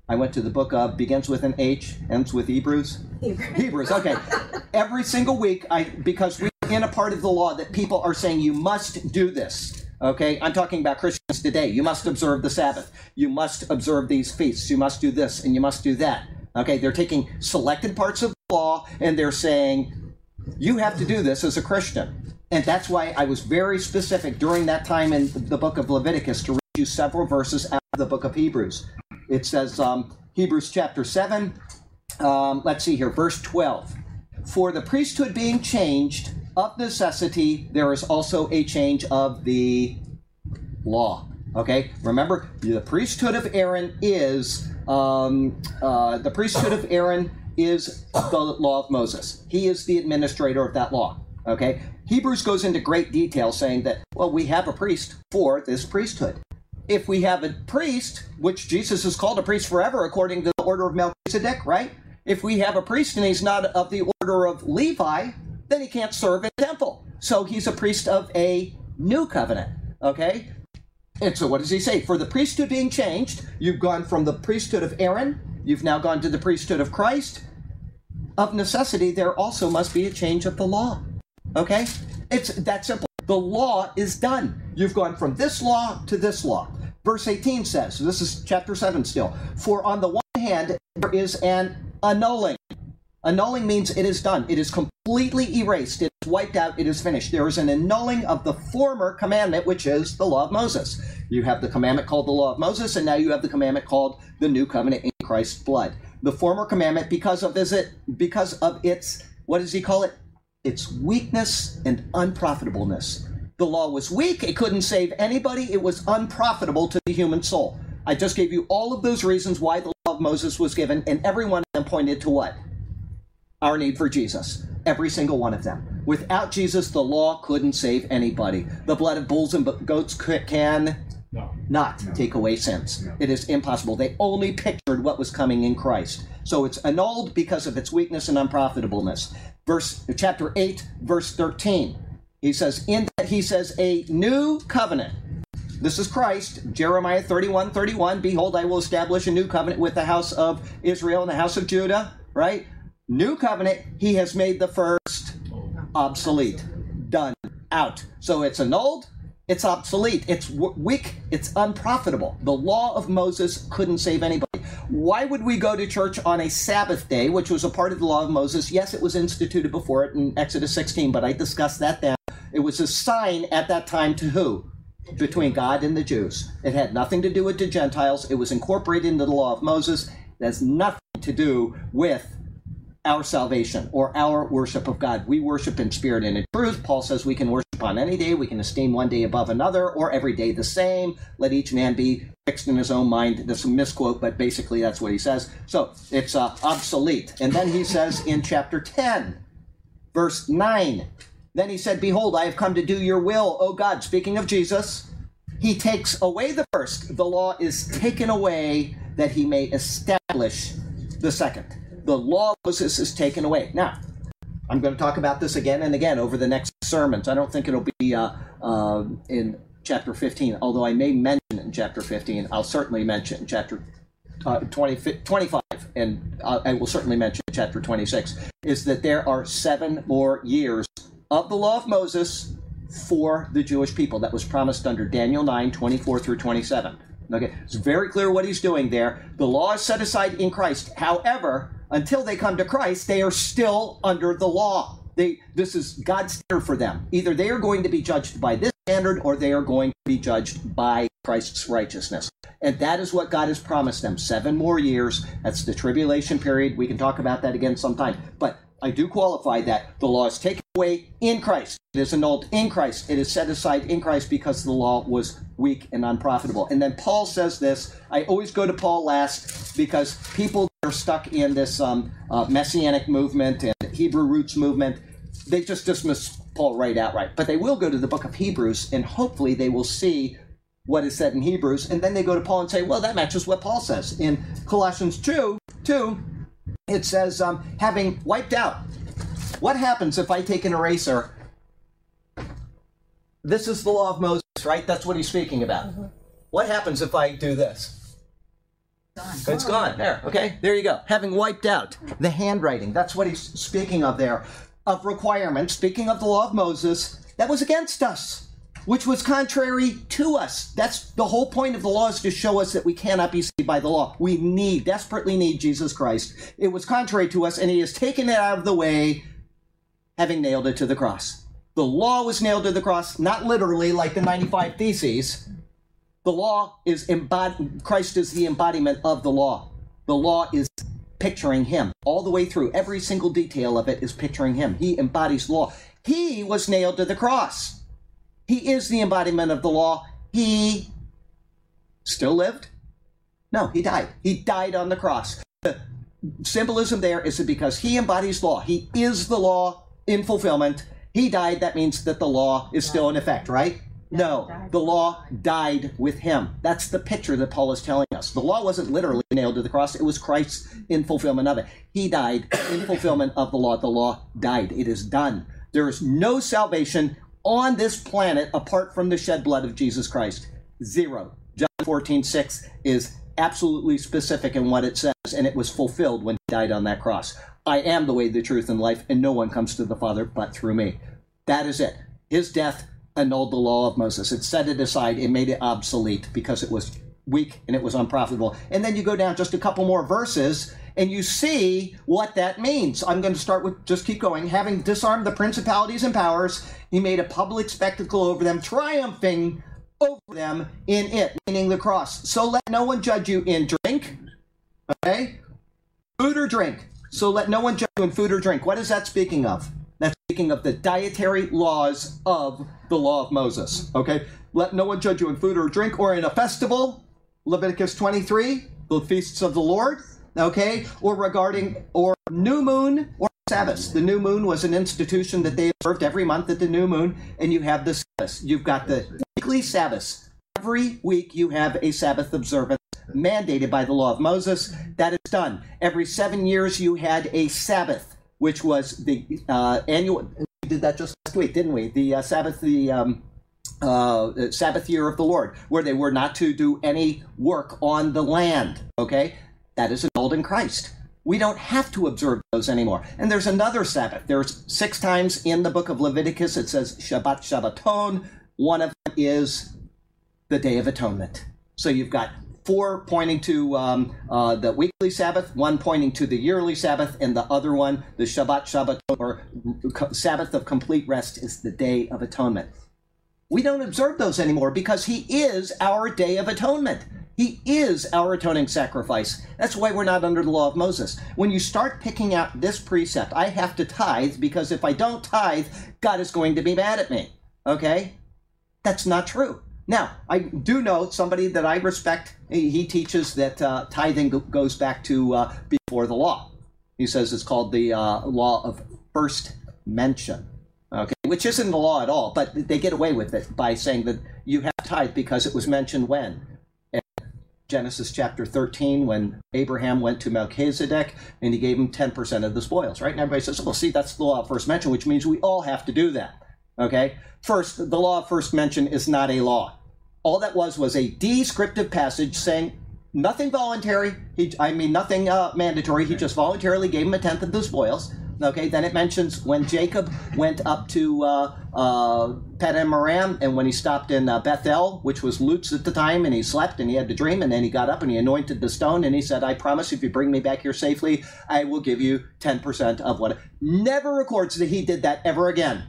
I went to the book of, begins with an H, ends with Hebrews? Hebrews, okay. Every single week, because we're in a part of the law that people are saying, you must do this, okay? I'm talking about Christians today. You must observe the Sabbath. You must observe these feasts. You must do this and you must do that, okay? They're taking selected parts of the law and they're saying, you have to do this as a Christian. And that's why I was very specific during that time in the book of Leviticus to read you several verses out of the book of Hebrews. It says, Hebrews chapter 7, let's see here, verse 12. For the priesthood being changed, of necessity, there is also a change of the law. Okay, remember, the priesthood of Aaron is, the law of Moses. He is the administrator of that law. Okay, Hebrews goes into great detail saying that, well, we have a priest for this priesthood. If we have a priest, which Jesus is called a priest forever, according to the order of Melchizedek, right? If we have a priest and he's not of the order of Levi, then he can't serve in the temple. So he's a priest of a new covenant, okay? And so what does he say? For the priesthood being changed, you've gone from the priesthood of Aaron, you've now gone to the priesthood of Christ. Of necessity, there also must be a change of the law, okay? It's that simple. The law is done. You've gone from this law to this law. Verse 18 says, this is chapter 7 still, for on the one hand, there is an annulling. Annulling means it is done. It is completely erased. It is wiped out. It is finished. There is an annulling of the former commandment, which is the law of Moses. You have the commandment called the law of Moses, and now you have the commandment called the new covenant in Christ's blood. The former commandment, because of its, what does he call it? Its weakness and unprofitableness. The law was weak. It couldn't save anybody. It was unprofitable to the human soul. I just gave you all of those reasons why the law of Moses was given, and every one of them pointed to what? Our need for Jesus. Every single one of them. Without Jesus, the law couldn't save anybody. The blood of bulls and goats can not take away sins. No. It is impossible. They only pictured what was coming in Christ. So it's annulled because of its weakness and unprofitableness. Chapter 8, verse 13. He says, a new covenant. This is Christ, Jeremiah 31:31. Behold, I will establish a new covenant with the house of Israel and the house of Judah, right? New covenant, he has made the first obsolete, done, out. So it's annulled, it's obsolete, it's weak, it's unprofitable. The law of Moses couldn't save anybody. Why would we go to church on a Sabbath day, which was a part of the law of Moses? Yes, it was instituted before it in Exodus 16, but I discussed that then. It was a sign at that time to who? Between God and the Jews. It had nothing to do with the Gentiles. It was incorporated into the law of Moses. It has nothing to do with our salvation or our worship of God. We worship in spirit and in truth. Paul says we can worship on any day. We can esteem one day above another or every day the same. Let each man be fixed in his own mind. This is a misquote, but basically that's what he says. So it's obsolete. And then he says in chapter 10, verse 9, then he said, behold, I have come to do your will, O God. Speaking of Jesus, he takes away the first. The law is taken away that he may establish the second. The law of Moses is taken away. Now, I'm going to talk about this again and again over the next sermons. I don't think it'll be in chapter 15, although I may mention it in chapter 15. I'll certainly mention it in chapter 25, and I will certainly mention chapter 26, is that there are 7 more years of the law of Moses for the Jewish people that was promised under Daniel 9:24-27. Okay, it's very clear what he's doing there. The law is set aside in Christ. However, until they come to Christ, they are still under the law. This is God's standard for them. Either they are going to be judged by this standard or they are going to be judged by Christ's righteousness. And that is what God has promised them. 7 more years. That's the tribulation period. We can talk about that again sometime. But I do qualify that the law is taken away in Christ. It is annulled in Christ. It is set aside in Christ because the law was weak and unprofitable. And then Paul says this. I always go to Paul last because people that are stuck in this Messianic movement and Hebrew roots movement, they just dismiss Paul outright. But they will go to the book of Hebrews, and hopefully they will see what is said in Hebrews. And then they go to Paul and say, well, that matches what Paul says. In Colossians 2, it says, having wiped out. What happens if I take an eraser? This is the law of Moses, right? That's what he's speaking about. Mm-hmm. What happens if I do this? It's gone. There, okay? There you go. Having wiped out the handwriting. That's what he's speaking of there. Of requirements, speaking of the law of Moses, that was against us, which was contrary to us. That's the whole point of the law, is to show us that we cannot be saved by the law. We desperately need Jesus Christ. It was contrary to us, and he has taken it out of the way, having nailed it to the cross. The law was nailed to the cross, not literally like the 95 Theses. The law is embodied. Christ is the embodiment of the law. The law is picturing him all the way through. Every single detail of it is picturing him. He embodies the law. He was nailed to the cross. He is the embodiment of the law. He still lived? No, he died. He died on the cross. The symbolism there is that because he embodies law, he is the law in fulfillment. He died. That means that the law is still in effect, right? No, the law died with him. That's the picture that Paul is telling us. The law wasn't literally nailed to the cross. It was Christ in fulfillment of it. He died in fulfillment of the law. The law died. It is done. There is no salvation on this planet apart from the shed blood of Jesus Christ. 0. John 14:6 is absolutely specific in what it says, and it was fulfilled when he died on that cross. I am the way, the truth, and life, and no one comes to the Father but through me. That is it. His death annulled the law of Moses. It set it aside. It made it obsolete because it was weak and it was unprofitable. And then you go down just a couple more verses, and you see what that means. I'm going to start with, just keep going, having disarmed the principalities and powers, he made a public spectacle over them, triumphing over them in it, meaning the cross. So let no one judge you in drink, okay? Food or drink. So let no one judge you in food or drink. What is that speaking of? That's speaking of the dietary laws of the law of Moses, okay? Let no one judge you in food or drink or in a festival, Leviticus 23, the feasts of the Lord, okay, or regarding or new moon or Sabbaths. The new moon was an institution that they observed every month at the new moon, and you have the Sabbaths. You've got the weekly Sabbaths. Every week you have a Sabbath observance mandated by the law of Moses. That is done. Every 7 years you had a Sabbath, which was the annual. We did that just last week, didn't we? The Sabbath, the Sabbath year of the Lord, where they were not to do any work on the land. Okay, that is annulled in Christ. We don't have to observe those anymore. And there's another Sabbath. There's 6 times in the book of Leviticus it says Shabbat, Shabbaton. One of them is the Day of Atonement. So you've got 4 pointing to the weekly Sabbath, 1 pointing to the yearly Sabbath, and the other one, the Shabbat, Shabbaton, or Sabbath of complete rest, is the Day of Atonement. We don't observe those anymore because he is our Day of Atonement. He is our atoning sacrifice. That's why we're not under the law of Moses. When you start picking out this precept, I have to tithe because if I don't tithe, God is going to be mad at me. Okay? That's not true. Now, I do know somebody that I respect, he teaches that tithing goes back to before the law. He says it's called the law of first mention. Okay, which isn't the law at all, but they get away with it by saying that you have to tithe because it was mentioned when? Genesis chapter 13, when Abraham went to Melchizedek and he gave him 10% of the spoils, right? And everybody says, well, see, that's the law of first mention, which means we all have to do that, okay? First, the law of first mention is not a law. All that was a descriptive passage saying nothing voluntary, nothing mandatory, he just voluntarily gave him a 10th of the spoils, okay? Then it mentions when Jacob went up to Paddan Aram, and when he stopped in Bethel, which was Lutz at the time, and he slept and he had the dream, and then he got up and he anointed the stone and he said, I promise if you bring me back here safely, I will give you 10% of what. Never records that he did that ever again.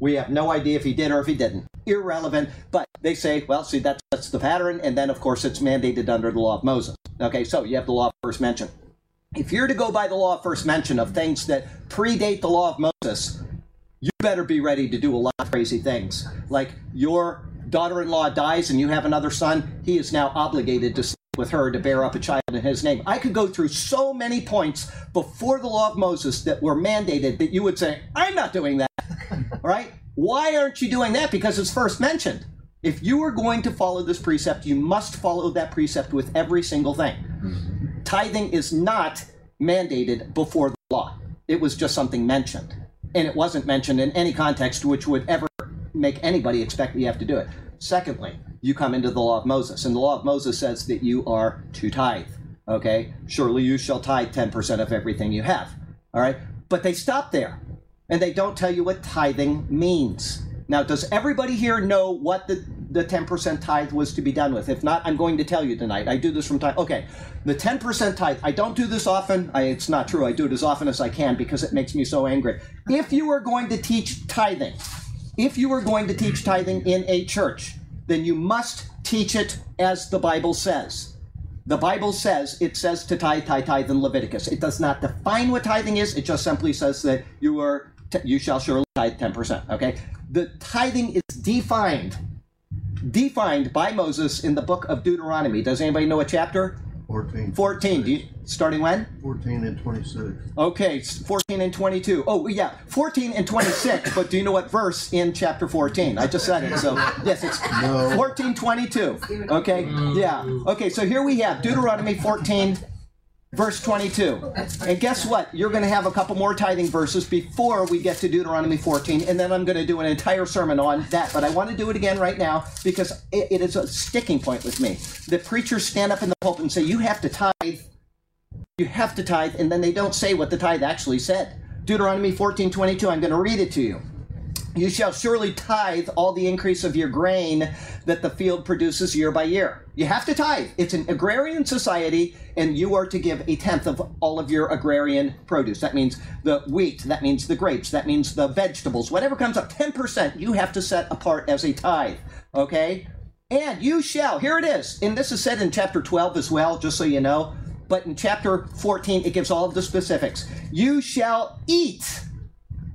We have no idea if he did or if he didn't. Irrelevant, but they say, well, see, that's the pattern, and then of course it's mandated under the law of Moses. Okay, so you have the law of first mention. If you're to go by the law of first mention of things that predate the law of Moses, you better be ready to do a lot of crazy things. Like your daughter-in-law dies and you have another son, he is now obligated to sleep with her to bear up a child in his name. I could go through so many points before the law of Moses that were mandated that you would say, I'm not doing that, right? Why aren't you doing that? Because it's first mentioned. If you are going to follow this precept, you must follow that precept with every single thing. Tithing is not mandated before the law. It was just something mentioned. And it wasn't mentioned in any context which would ever make anybody expect that you have to do it. Secondly, you come into the law of Moses, and the law of Moses says that you are to tithe, okay? Surely you shall tithe 10% of everything you have, all right? But they stop there, and they don't tell you what tithing means. Now, does everybody here know what the 10% tithe was to be done with? If not, I'm going to tell you tonight. I do this from time. Okay, the 10% tithe, I don't do this often. It's not true. I do it as often as I can because it makes me so angry. If you are going to teach tithing, if you are going to teach tithing in a church, then you must teach it as the Bible says. The Bible says, it says to tithe in Leviticus. It does not define what tithing is. It just simply says that you shall surely tithe 10%, okay? The tithing is defined by Moses in the book of Deuteronomy. Does anybody know what chapter? 14. 14. Do you, starting when? 14 and 26. Okay, 14 and 22. Oh, yeah, 14 and 26, but do you know what verse in chapter 14? I just said it, so yes, it's 14:22, okay? Yeah, okay, so here we have Deuteronomy 14, verse 22. And guess what? You're going to have a couple more tithing verses before we get to Deuteronomy 14, and then I'm going to do an entire sermon on that. But I want to do it again right now because it is a sticking point with me. The preachers stand up in the pulpit and say, you have to tithe. You have to tithe. And then they don't say what the tithe actually said. Deuteronomy 14:22, I'm going to read it to you. You shall surely tithe all the increase of your grain that the field produces year by year. You have to tithe. It's an agrarian society, and you are to give a 10th of all of your agrarian produce. That means the wheat, that means the grapes, that means the vegetables. Whatever comes up, 10% you have to set apart as a tithe, okay? And you shall, here it is, and this is said in chapter 12 as well, just so you know, but in chapter 14 it gives all of the specifics. You shall eat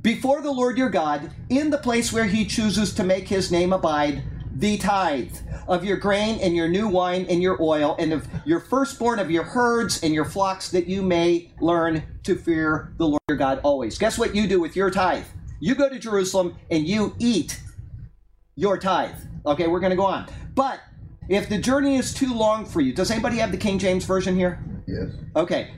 before the Lord your God, in the place where he chooses to make his name abide, the tithe of your grain and your new wine and your oil, and of your firstborn of your herds and your flocks, that you may learn to fear the Lord your God always. Guess what you do with your tithe? You go to Jerusalem and you eat your tithe. Okay, we're going to go on. But if the journey is too long for you, does anybody have the King James Version here? Yes. Okay.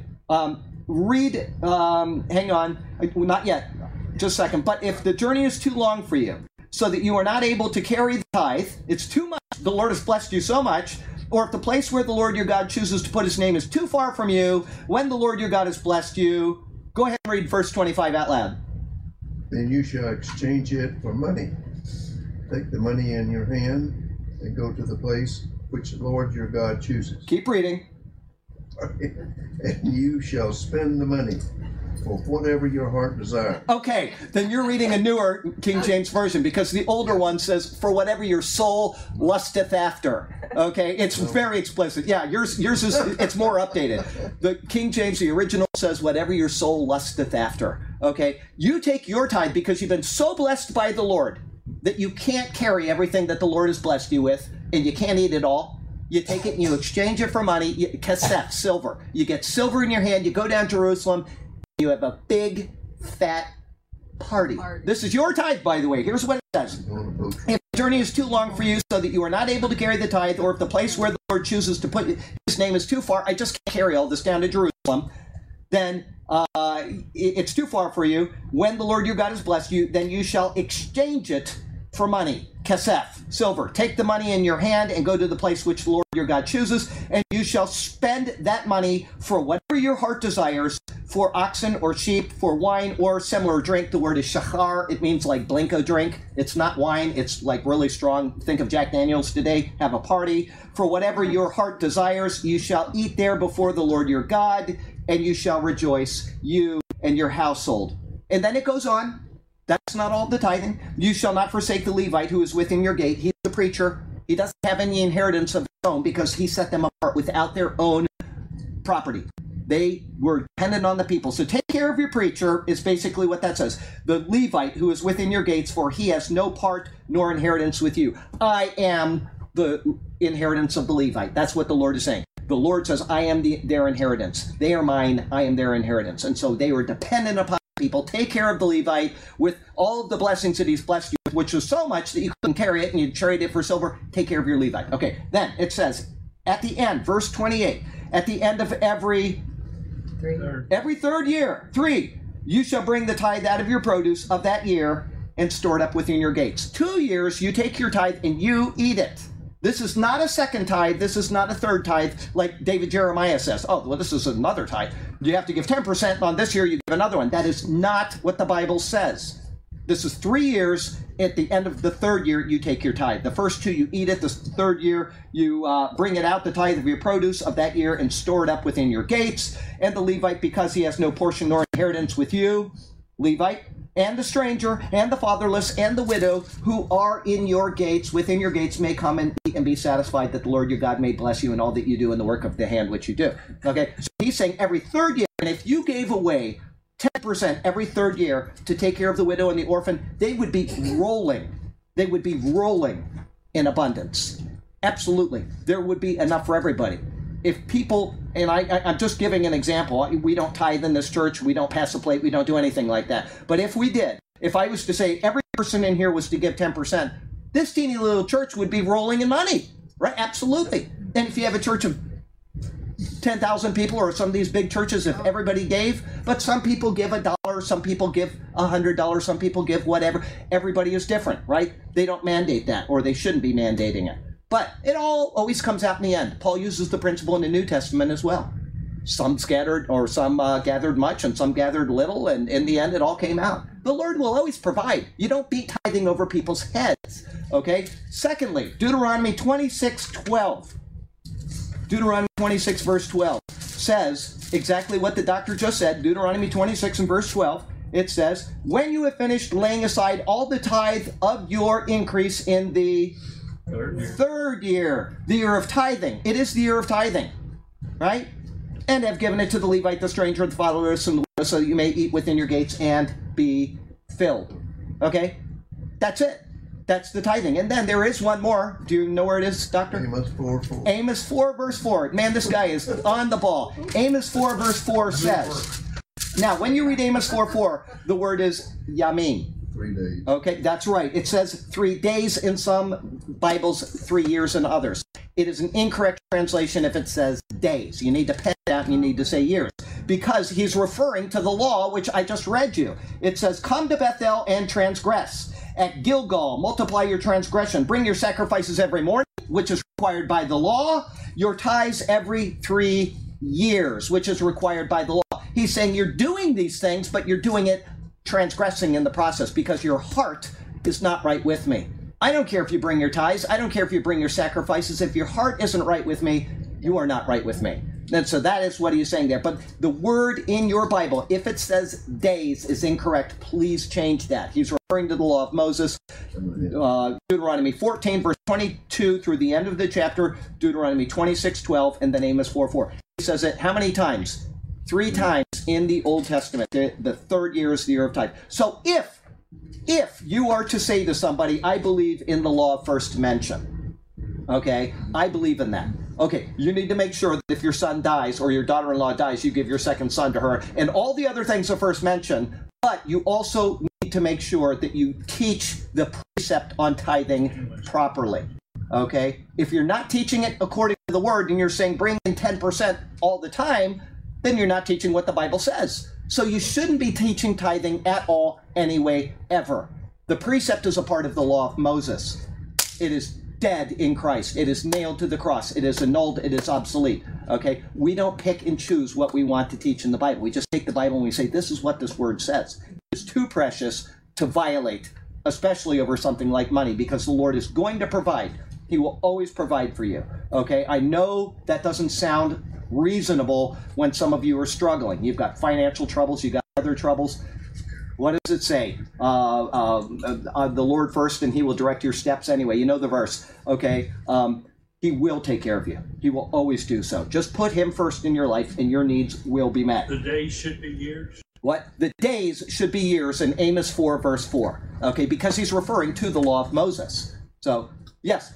Read, hang on, not yet, just a second. But if the journey is too long for you, so that you are not able to carry the tithe, it's too much, the Lord has blessed you so much, or if the place where the Lord your God chooses to put his name is too far from you, when the Lord your God has blessed you, go ahead and read verse 25 out loud. Then you shall exchange it for money. Take the money in your hand and go to the place which the Lord your God chooses. Keep reading. And you shall spend the money for whatever your heart desires. Okay, then you're reading a newer King James Version, because the older one says, for whatever your soul lusteth after. Okay, it's very explicit. Yeah, yours is, it's more updated. The King James, the original, says whatever your soul lusteth after. Okay, you take your tithe because you've been so blessed by the Lord that you can't carry everything that the Lord has blessed you with, and you can't eat it all. You take it and you exchange it for money, kesef, silver. You get silver in your hand, you go down to Jerusalem, you have a big, fat party. This is your tithe, by the way. Here's what it says. If the journey is too long for you, so that you are not able to carry the tithe, or if the place where the Lord chooses to put his name is too far, I just can't carry all this down to Jerusalem, then it's too far for you. When the Lord your God has blessed you, then you shall exchange it for money, kesef, silver. Take the money in your hand and go to the place which the Lord your God chooses, and you shall spend that money for whatever your heart desires, for oxen or sheep, for wine or similar drink. The word is shachar. It means like blanco drink. It's not wine. It's like really strong. Think of Jack Daniels today. Have a party. For whatever your heart desires, you shall eat there before the Lord your God, and you shall rejoice, you and your household. And then it goes on. That's not all the tithing. You shall not forsake the Levite who is within your gate. He's the preacher. He doesn't have any inheritance of his own, because he set them apart without their own property. They were dependent on the people. So take care of your preacher is basically what that says. The Levite who is within your gates, for he has no part nor inheritance with you. I am the inheritance of the Levite. That's what the Lord is saying. The Lord says, I am their inheritance. They are mine. I am their inheritance. And so they were dependent upon people. Take care of the Levite with all of the blessings that he's blessed you with, which was so much that you couldn't carry it and you trade it for silver. Take care of your Levite. Okay, then it says at the end, verse 28, at the end of every third year, you shall bring the tithe out of your produce of that year and store it up within your gates. 2 years, you take your tithe and you eat it. This is not a second tithe. This is not a third tithe, like David Jeremiah says. Oh, well, this is another tithe. You have to give 10% on this year, you give another one. That is not what the Bible says. This is 3 years. At the end of the third year, you take your tithe. The first two, you eat it. The third year, you bring it out, the tithe of your produce of that year, and store it up within your gates. And the Levite, because he has no portion nor inheritance with you, Levite, and the stranger, and the fatherless, and the widow, who are in your gates, within your gates, may come and eat and be satisfied, that the Lord your God may bless you in all that you do, in the work of the hand which you do. Okay, so he's saying every third year, and if you gave away 10% every third year to take care of the widow and the orphan, they would be rolling. They would be rolling in abundance. Absolutely. There would be enough for everybody. If people, and I'm just giving an example, we don't tithe in this church, we don't pass a plate, we don't do anything like that. But if we did, if I was to say every person in here was to give 10%, this teeny little church would be rolling in money, right? Absolutely. And if you have a church of 10,000 people, or some of these big churches, if everybody gave, but some people give $1, some people give $100, some people give whatever. Everybody is different, right? They don't mandate that, or they shouldn't be mandating it. But it all always comes out in the end. Paul uses the principle in the New Testament as well. Some scattered, or some gathered much, and some gathered little, and in the end it all came out. The Lord will always provide. You don't be tithing over people's heads, okay? Secondly, Deuteronomy 26:12. Deuteronomy 26, verse 12, says exactly what the doctor just said. Deuteronomy 26 and verse 12, it says, when you have finished laying aside all the tithe of your increase in the third year, the year of tithing. It is the year of tithing, right? And have given it to the Levite, the stranger, the fatherless, and the widow, so that you may eat within your gates and be filled. Okay? That's it. That's the tithing. And then there is one more. Do you know where it is, Doctor? Amos 4:4. Amos 4, verse 4. Man, this guy is on the ball. Amos 4, verse 4 says, now, when you read Amos 4:4, the word is yamin. 3 days. Okay, that's right. It says 3 days in some Bibles, 3 years in others. It is an incorrect translation if it says days. You need to pen it out and you need to say years. Because he's referring to the law, which I just read you. It says, come to Bethel and transgress. At Gilgal, multiply your transgression. Bring your sacrifices every morning, which is required by the law. Your tithes every 3 years, which is required by the law. He's saying you're doing these things, but you're doing it transgressing in the process because your heart is not right with me. I don't care if you bring your tithes. I don't care if you bring your sacrifices. If your heart isn't right with me, you are not right with me. And so that is what he's saying there. But the word in your Bible, if it says days, is incorrect. Please change that. He's referring to the law of Moses, Deuteronomy 14, verse 22 through the end of the chapter, Deuteronomy 26, 12, and then Amos 4, 4. He says it how many times? 3 times in the Old Testament. The third year is the year of tithe. So if you are to say to somebody, I believe in the law of first mention, okay, I believe in that. Okay, you need to make sure that if your son dies or your daughter-in-law dies, you give your second son to her and all the other things are first mentioned, but you also need to make sure that you teach the precept on tithing properly, okay? If you're not teaching it according to the word and you're saying bring in 10% all the time, then you're not teaching what the Bible says. So you shouldn't be teaching tithing at all, anyway, ever. The precept is a part of the law of Moses. It is dead in Christ. It is nailed to the cross. It is annulled. It is obsolete. Okay? We don't pick and choose what we want to teach in the Bible. We just take the Bible and we say, this is what this word says. It's too precious to violate, especially over something like money, because the Lord is going to provide. He will always provide for you. Okay? I know that doesn't sound reasonable when some of you are struggling. You've got financial troubles. You've got other troubles. What does it say? The Lord first, and he will direct your steps anyway. You know the verse, okay? He will take care of you. He will always do so. Just put him first in your life, and your needs will be met. The days should be years. What? The days should be years in Amos 4, verse 4, okay? Because he's referring to the law of Moses. So, yes?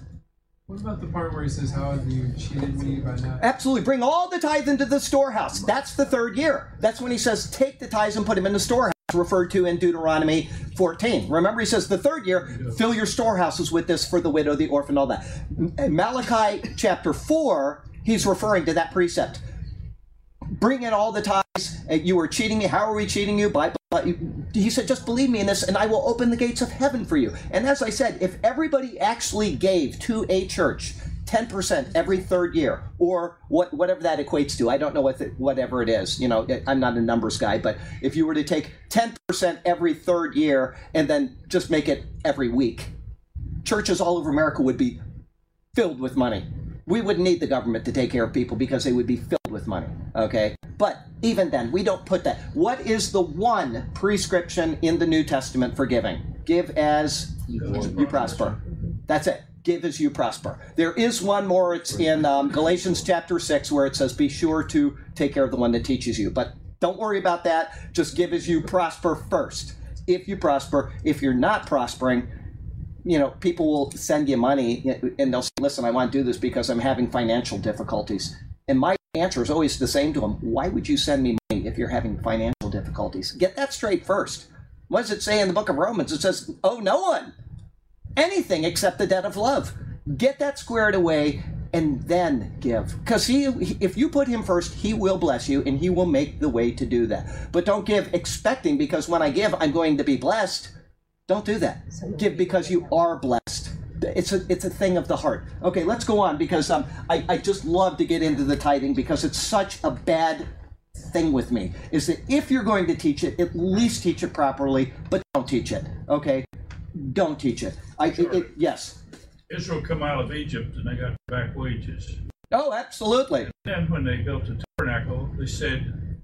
What about the part where he says, how have you cheated me by not? Absolutely. Bring all the tithe into the storehouse. That's the third year. That's when he says, take the tithes and put them in the storehouse, referred to in Deuteronomy 14. Remember, he says, the third year, fill your storehouses with this for the widow, the orphan, all that. In Malachi chapter 4, he's referring to that precept. Bring in all the tithes. You were cheating me. How are we cheating you? By He said, just believe me in this, and I will open the gates of heaven for you. And as I said, if everybody actually gave to a church 10% every third year, or whatever that equates to, I don't know whatever it is. You know, I'm not a numbers guy, but if you were to take 10% every third year and then just make it every week, churches all over America would be filled with money. We wouldn't need the government to take care of people because they would be filled with money, okay? But even then, we don't put that. What is the one prescription in the New Testament for giving? Give as you prosper. That's it. Give as you prosper. There is one more. It's in Galatians chapter 6 where it says, be sure to take care of the one that teaches you. But don't worry about that. Just give as you prosper first. If you prosper, if you're not prospering, you know, people will send you money and they'll say, listen, I want to do this because I'm having financial difficulties. And my answer is always the same to them. Why would you send me money if you're having financial difficulties? Get that straight first. What does it say in the book of Romans? It says, owe no one anything except the debt of love. Get that squared away and then give. Because if you put him first, he will bless you and he will make the way to do that. But don't give expecting, because when I give, I'm going to be blessed. Don't do that. Give because you are blessed. It's a thing of the heart. Okay, let's go on, because I just love to get into the tithing because it's such a bad thing with me, is that if you're going to teach it, at least teach it properly, but don't teach it, okay? Don't teach it. Yes? Israel come out of Egypt and they got back wages. Oh, absolutely. And then when they built the tabernacle, they said,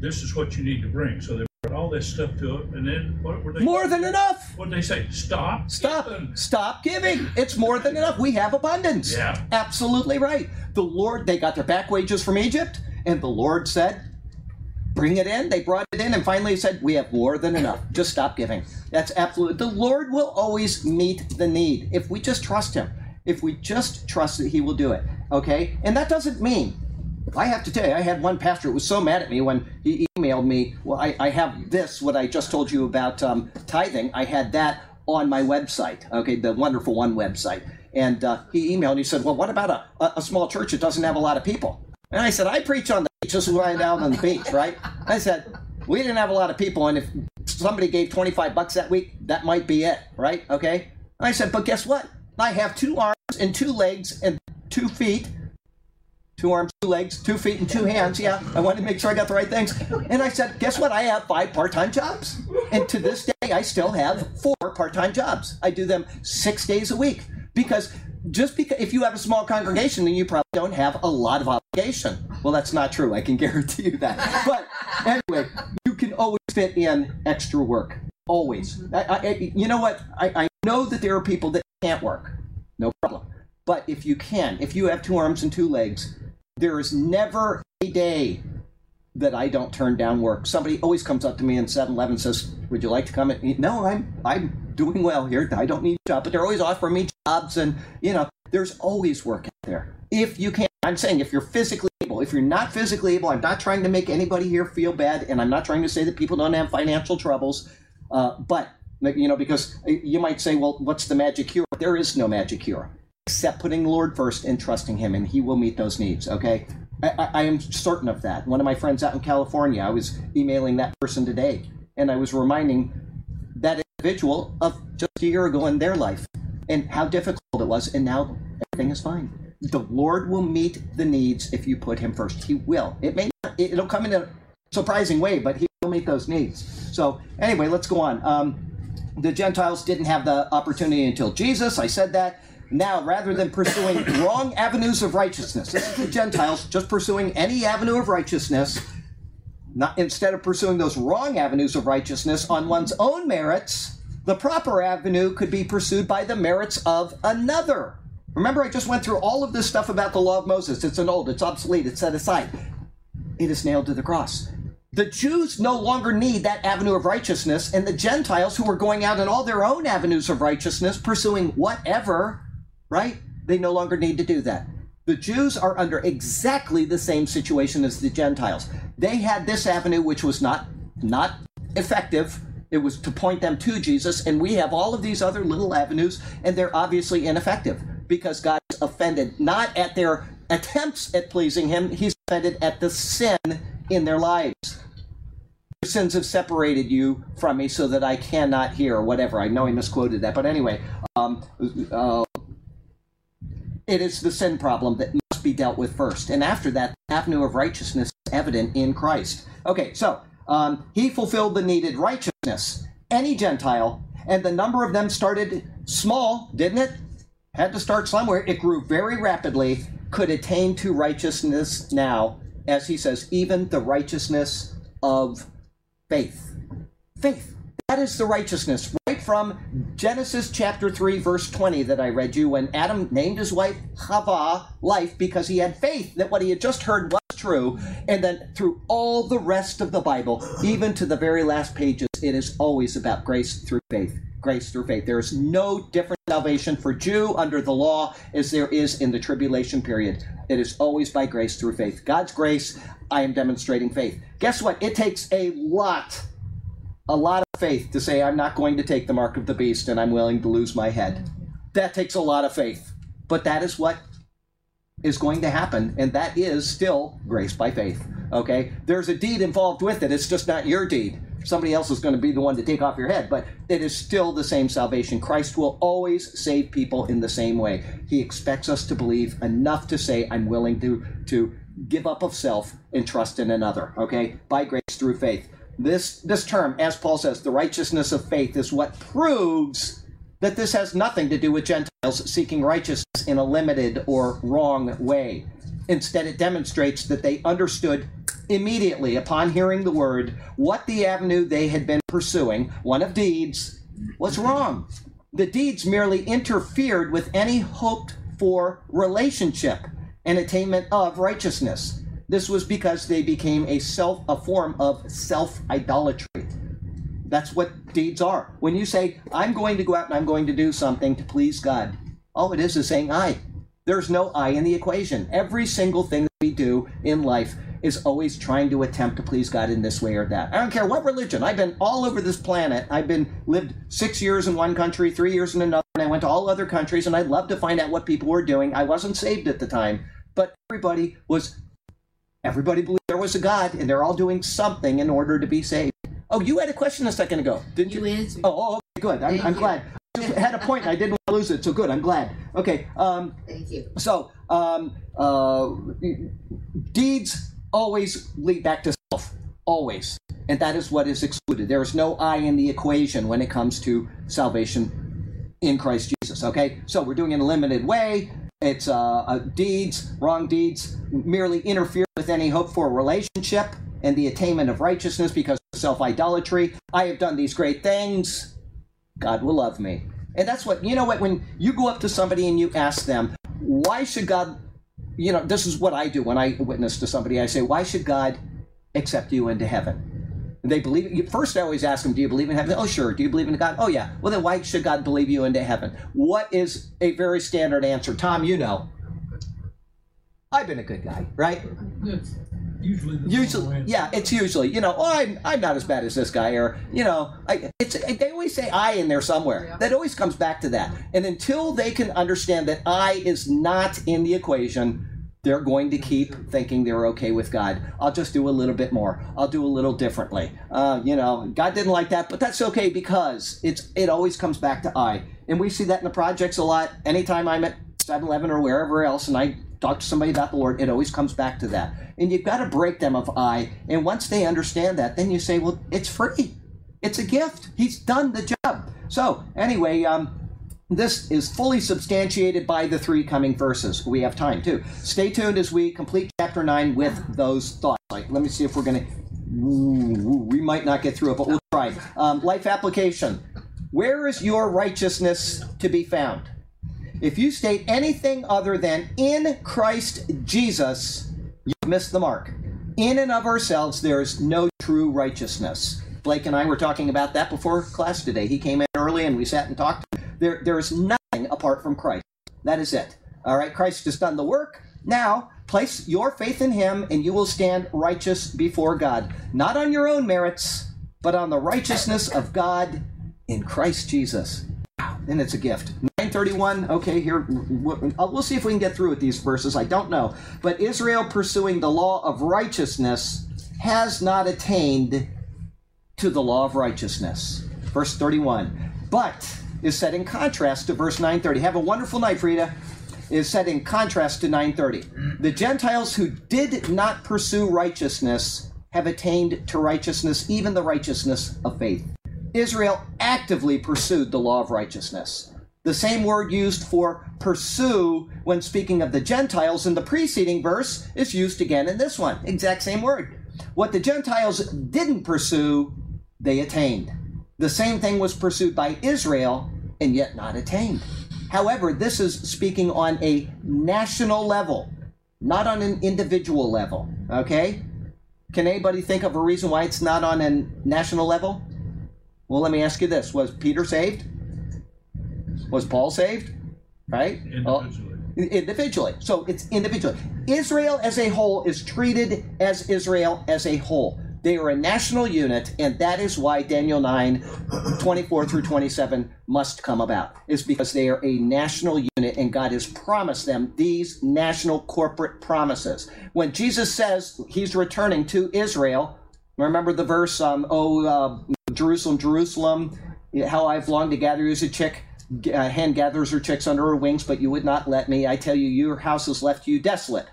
this is what you need to bring. So they all this stuff to it, and then what were they? More than enough. What did they say? Stop giving. It's more than enough. We have abundance. Yeah. Absolutely right. The Lord, they got their back wages from Egypt, and the Lord said, bring it in. They brought it in and finally said, we have more than enough. Just stop giving. That's absolute. The Lord will always meet the need if we just trust him. If we just trust that he will do it. Okay? And that doesn't mean, I have to tell you, I had one pastor who was so mad at me when he emailed me, well, I have this, what I just told you about tithing. I had that on my website, okay, the Wonderful One website. And he emailed, he said, well, what about a small church that doesn't have a lot of people? And I said, I preach on the beach, just lying down on the beach, right? I said, we didn't have a lot of people, and if somebody gave $25 that week, that might be it, right? Okay? And I said, but guess what? I have 2 arms and 2 legs and 2 feet. 2 arms, 2 legs, 2 feet, and 2 hands. Yeah, I wanted to make sure I got the right things. And I said, guess what? I have 5 part-time jobs. And to this day, I still have 4 part-time jobs. I do them 6 days a week. Because just because if you have a small congregation, then you probably don't have a lot of obligation. Well, that's not true. I can guarantee you that. But anyway, you can always fit in extra work. Always. You know what? I know that there are people that can't work. No problem. But if you can, if you have 2 arms and 2 legs, there is never a day that I don't turn down work. Somebody always comes up to me in 7-Eleven says, would you like to come and eat? No, I'm doing well here. I don't need a job. But they're always offering me jobs. And, you know, there's always work out there. If you can, I'm saying if you're physically able. If you're not physically able, I'm not trying to make anybody here feel bad. And I'm not trying to say that people don't have financial troubles. But, you know, because you might say, well, what's the magic cure? There is no magic cure. Except putting the Lord first and trusting him, and he will meet those needs, okay? I am certain of that. One of my friends out in California, I was emailing that person today, and I was reminding that individual of just a year ago in their life and how difficult it was, and now everything is fine. The Lord will meet the needs if you put him first. He will. It may not, it'll come in a surprising way, but he will meet those needs. So anyway, let's go on. The Gentiles didn't have the opportunity until Jesus. I said that. Now, rather than pursuing wrong avenues of righteousness, this is the Gentiles just pursuing any avenue of righteousness, instead of pursuing those wrong avenues of righteousness on one's own merits, the proper avenue could be pursued by the merits of another. Remember, I just went through all of this stuff about the law of Moses. It's an old, it's obsolete, it's set aside. It is nailed to the cross. The Jews no longer need that avenue of righteousness, and the Gentiles who were going out in all their own avenues of righteousness, pursuing whatever, right? They no longer need to do that. The Jews are under exactly the same situation as the Gentiles. They had this avenue which was not effective. It was to point them to Jesus, and we have all of these other little avenues, and they're obviously ineffective because God is offended not at their attempts at pleasing him. He's offended at the sin in their lives. Your sins have separated you from me so that I cannot hear, or whatever. I know I misquoted that, but anyway. It is the sin problem that must be dealt with first. And after that, the avenue of righteousness is evident in Christ. Okay, so he fulfilled the needed righteousness, any Gentile, and the number of them started small, didn't it? Had to start somewhere. It grew very rapidly, could attain to righteousness now, as he says, even the righteousness of faith. Faith. That is the righteousness right from Genesis chapter 3, verse 20 that I read you when Adam named his wife Hava, life, because he had faith that what he had just heard was true. And then through all the rest of the Bible, even to the very last pages, it is always about grace through faith. Grace through faith. There is no different salvation for Jew under the law as there is in the tribulation period. It is always by grace through faith. God's grace, I am demonstrating faith. Guess what? It takes a lot of faith to say, I'm not going to take the mark of the beast and I'm willing to lose my head. That takes a lot of faith. But that is what is going to happen, and that is still grace by faith. Okay? There's a deed involved with it. It's just not your deed. Somebody else is going to be the one to take off your head, but it is still the same salvation. Christ will always save people in the same way. He expects us to believe enough to say, I'm willing to give up of self and trust in another. Okay? By grace through faith. This term, as Paul says, the righteousness of faith is what proves that this has nothing to do with Gentiles seeking righteousness in a limited or wrong way. Instead, it demonstrates that they understood immediately upon hearing the word what the avenue they had been pursuing, one of deeds, was wrong. The deeds merely interfered with any hoped for relationship and attainment of righteousness. This was because they became a form of self-idolatry. That's what deeds are. When you say, I'm going to go out and I'm going to do something to please God, all it is saying I. There's no I in the equation. Every single thing that we do in life is always trying to attempt to please God in this way or that. I don't care what religion. I've been all over this planet. I've lived 6 years in one country, 3 years in another, and I went to all other countries, and I'd love to find out what people were doing. I wasn't saved at the time, but everybody believed there was a God, and they're all doing something in order to be saved. Oh, you had a question a second ago, didn't you? Answered. Oh, okay, good. I'm glad. I just had a point. I didn't want to lose it, so good. I'm glad. Okay. Thank you. So, deeds always lead back to self, always. And that is what is excluded. There is no I in the equation when it comes to salvation in Christ Jesus, okay? So we're doing it in a limited way. It's deeds, wrong deeds, merely interfere with any hope for a relationship and the attainment of righteousness because of self-idolatry. I have done these great things. God will love me. And that's what, you know what, when you go up to somebody and you ask them, why should God... You know, this is what I do when I witness to somebody. I say, why should God accept you into heaven? And they believe, first I always ask them, do you believe in heaven? Oh, sure. Do you believe in God? Oh, yeah. Well, then why should God believe you into heaven? What is a very standard answer? Tom, you know, I've been a good guy, right? Yes. Usually, yeah, it's usually, you know, oh, I'm not as bad as this guy, or, you know, they always say I in there somewhere. Yeah. That always comes back to that. And until they can understand that I is not in the equation, they're going to keep thinking they're okay with God. I'll just do a little bit more. I'll do a little differently. You know, God didn't like that, but that's okay because it always comes back to I. And we see that in the projects a lot. Anytime I'm at 7-Eleven or wherever else and I talk to somebody about the Lord, it always comes back to that. And you've got to break them of I. And once they understand that, then you say, well, it's free. It's a gift. He's done the job. So anyway, this is fully substantiated by the three coming verses. We have time too. Stay tuned as we complete chapter 9 with those thoughts. Like, let me see if we're going to... We might not get through it, but we'll try. Life application. Where is your righteousness to be found? If you state anything other than in Christ Jesus, you've missed the mark. In and of ourselves, there is no true righteousness. Blake and I were talking about that before class today. He came in early and we sat and talked. There is nothing apart from Christ. That is it. All right, Christ has done the work. Now, place your faith in him and you will stand righteous before God. Not on your own merits, but on the righteousness of God in Christ Jesus. Wow, and it's a gift. 9:31, okay, here, we'll see if we can get through with these verses, I don't know. But Israel pursuing the law of righteousness has not attained to the law of righteousness. Verse 31, but is set in contrast to verse 9:30. Have a wonderful night, Frida. Is set in contrast to 9:30. The Gentiles who did not pursue righteousness have attained to righteousness, even the righteousness of faith. Israel actively pursued the law of righteousness. The same word used for pursue when speaking of the Gentiles in the preceding verse is used again in this one. Exact same word. What the Gentiles didn't pursue, they attained. The same thing was pursued by Israel and yet not attained. However, this is speaking on a national level, not on an individual level, okay? Can anybody think of a reason why it's not on a national level? Well, let me ask you this. Was Peter saved? Was Paul saved? Right? Individually. Well, individually. So it's individually. Israel as a whole is treated as Israel as a whole. They are a national unit, and that is why Daniel 9:24 through 27 must come about. It's because they are a national unit, and God has promised them these national corporate promises. When Jesus says he's returning to Israel, remember the verse, Jerusalem, Jerusalem, how I've longed to gather you as a chick, hen gathers her chicks under her wings, but you would not let me. I tell you, your house is left you desolate.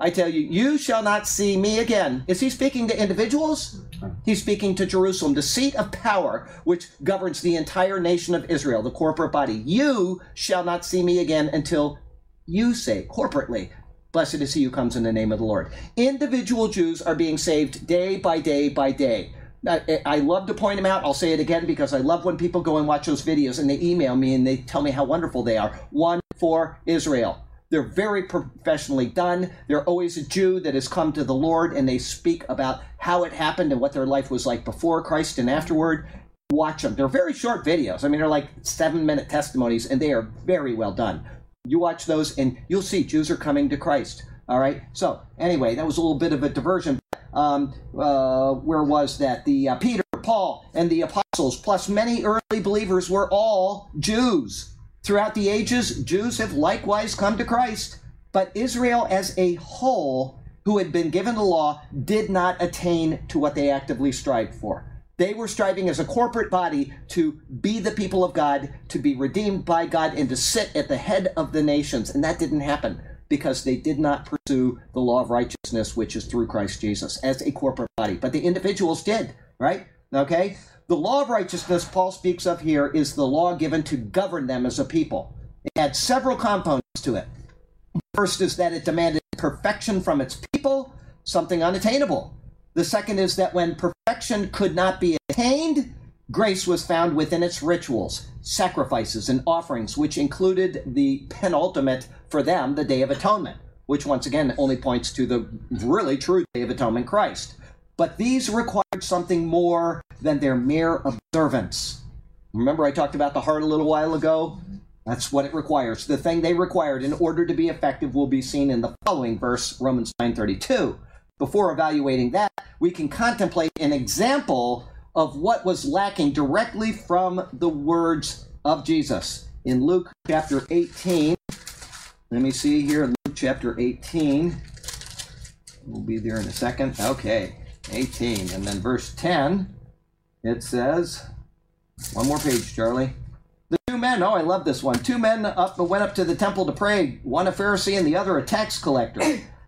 I tell you, you shall not see me again. Is he speaking to individuals? He's speaking to Jerusalem, the seat of power, which governs the entire nation of Israel, the corporate body. You shall not see me again until you say corporately, blessed is he who comes in the name of the Lord. Individual Jews are being saved day by day by day. I love to point them out. I'll say it again because I love when people go and watch those videos and they email me and they tell me how wonderful they are. One for Israel. They're very professionally done. They're always a Jew that has come to the Lord, and they speak about how it happened and what their life was like before Christ and afterward. Watch them. They're very short videos. I mean, they're like 7-minute testimonies, and they are very well done. You watch those, and you'll see Jews are coming to Christ. All right. So anyway, that was a little bit of a diversion. Where was that? Peter, Paul, and the apostles, plus many early believers, were all Jews. Throughout the ages, Jews have likewise come to Christ, but Israel as a whole, who had been given the law, did not attain to what they actively strived for. They were striving as a corporate body to be the people of God, to be redeemed by God, and to sit at the head of the nations. And that didn't happen because they did not pursue the law of righteousness, which is through Christ Jesus, as a corporate body. But the individuals did, right? Okay? The law of righteousness Paul speaks of here is the law given to govern them as a people. It had several components to it. First is that it demanded perfection from its people, something unattainable. The second is that when perfection could not be attained, grace was found within its rituals, sacrifices, and offerings, which included the penultimate for them, the Day of Atonement, which once again only points to the really true Day of Atonement, Christ. But these required something more than their mere observance. Remember I talked about the heart a little while ago? That's what it requires. The thing they required in order to be effective will be seen in the following verse, Romans 9:32. Before evaluating that, we can contemplate an example of what was lacking directly from the words of Jesus. In Luke chapter 18, let me see here, Luke chapter 18. We'll be there in a second. Okay. 18, and then verse 10, it says, one more page, Charlie. The two men, oh, I love this one. Two men went up to the temple to pray, one a Pharisee and the other a tax collector.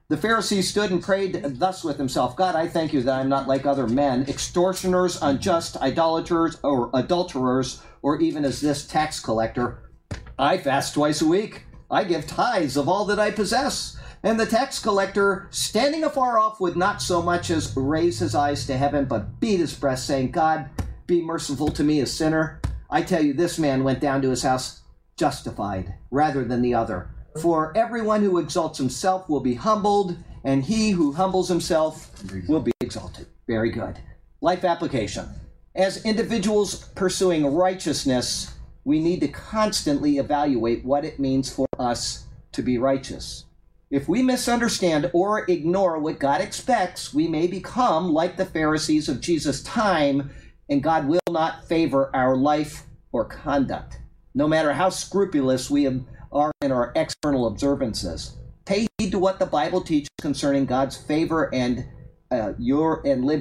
The Pharisee stood and prayed thus with himself, God, I thank you that I'm not like other men, extortioners, unjust, idolaters, or adulterers, or even as this tax collector. I fast twice a week. I give tithes of all that I possess. And the tax collector, standing afar off, would not so much as raise his eyes to heaven, but beat his breast, saying, God, be merciful to me, a sinner. I tell you, this man went down to his house justified rather than the other. For everyone who exalts himself will be humbled, and he who humbles himself will be exalted. Very good. Life application. As individuals pursuing righteousness, we need to constantly evaluate what it means for us to be righteous. If we misunderstand or ignore what God expects, we may become like the Pharisees of Jesus' time, and God will not favor our life or conduct, no matter how scrupulous we are in our external observances. Pay heed to what the Bible teaches concerning God's favor and live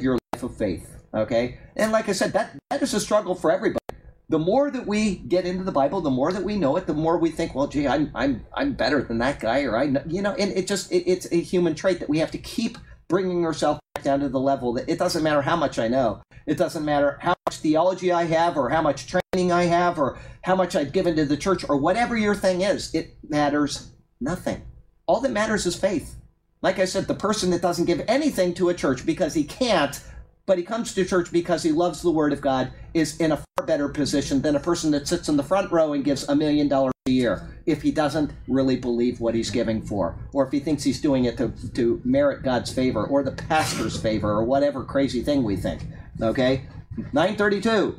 your life of faith, okay? And like I said, that is a struggle for everybody. The more that we get into the Bible, the more that we know it, the more we think, well, gee, I'm better than that guy, or I know, you know, and it's a human trait that we have to keep bringing ourselves back down to the level that it doesn't matter how much I know, it doesn't matter how much theology I have, or how much training I have, or how much I've given to the church, or whatever your thing is, it matters nothing. All that matters is faith. Like I said, the person that doesn't give anything to a church because he can't, but he comes to church because he loves the Word of God, is in a far better position than a person that sits in the front row and gives $1 million a year if he doesn't really believe what he's giving for, or if he thinks he's doing it to merit God's favor or the pastor's favor or whatever crazy thing we think. Okay? 9:32.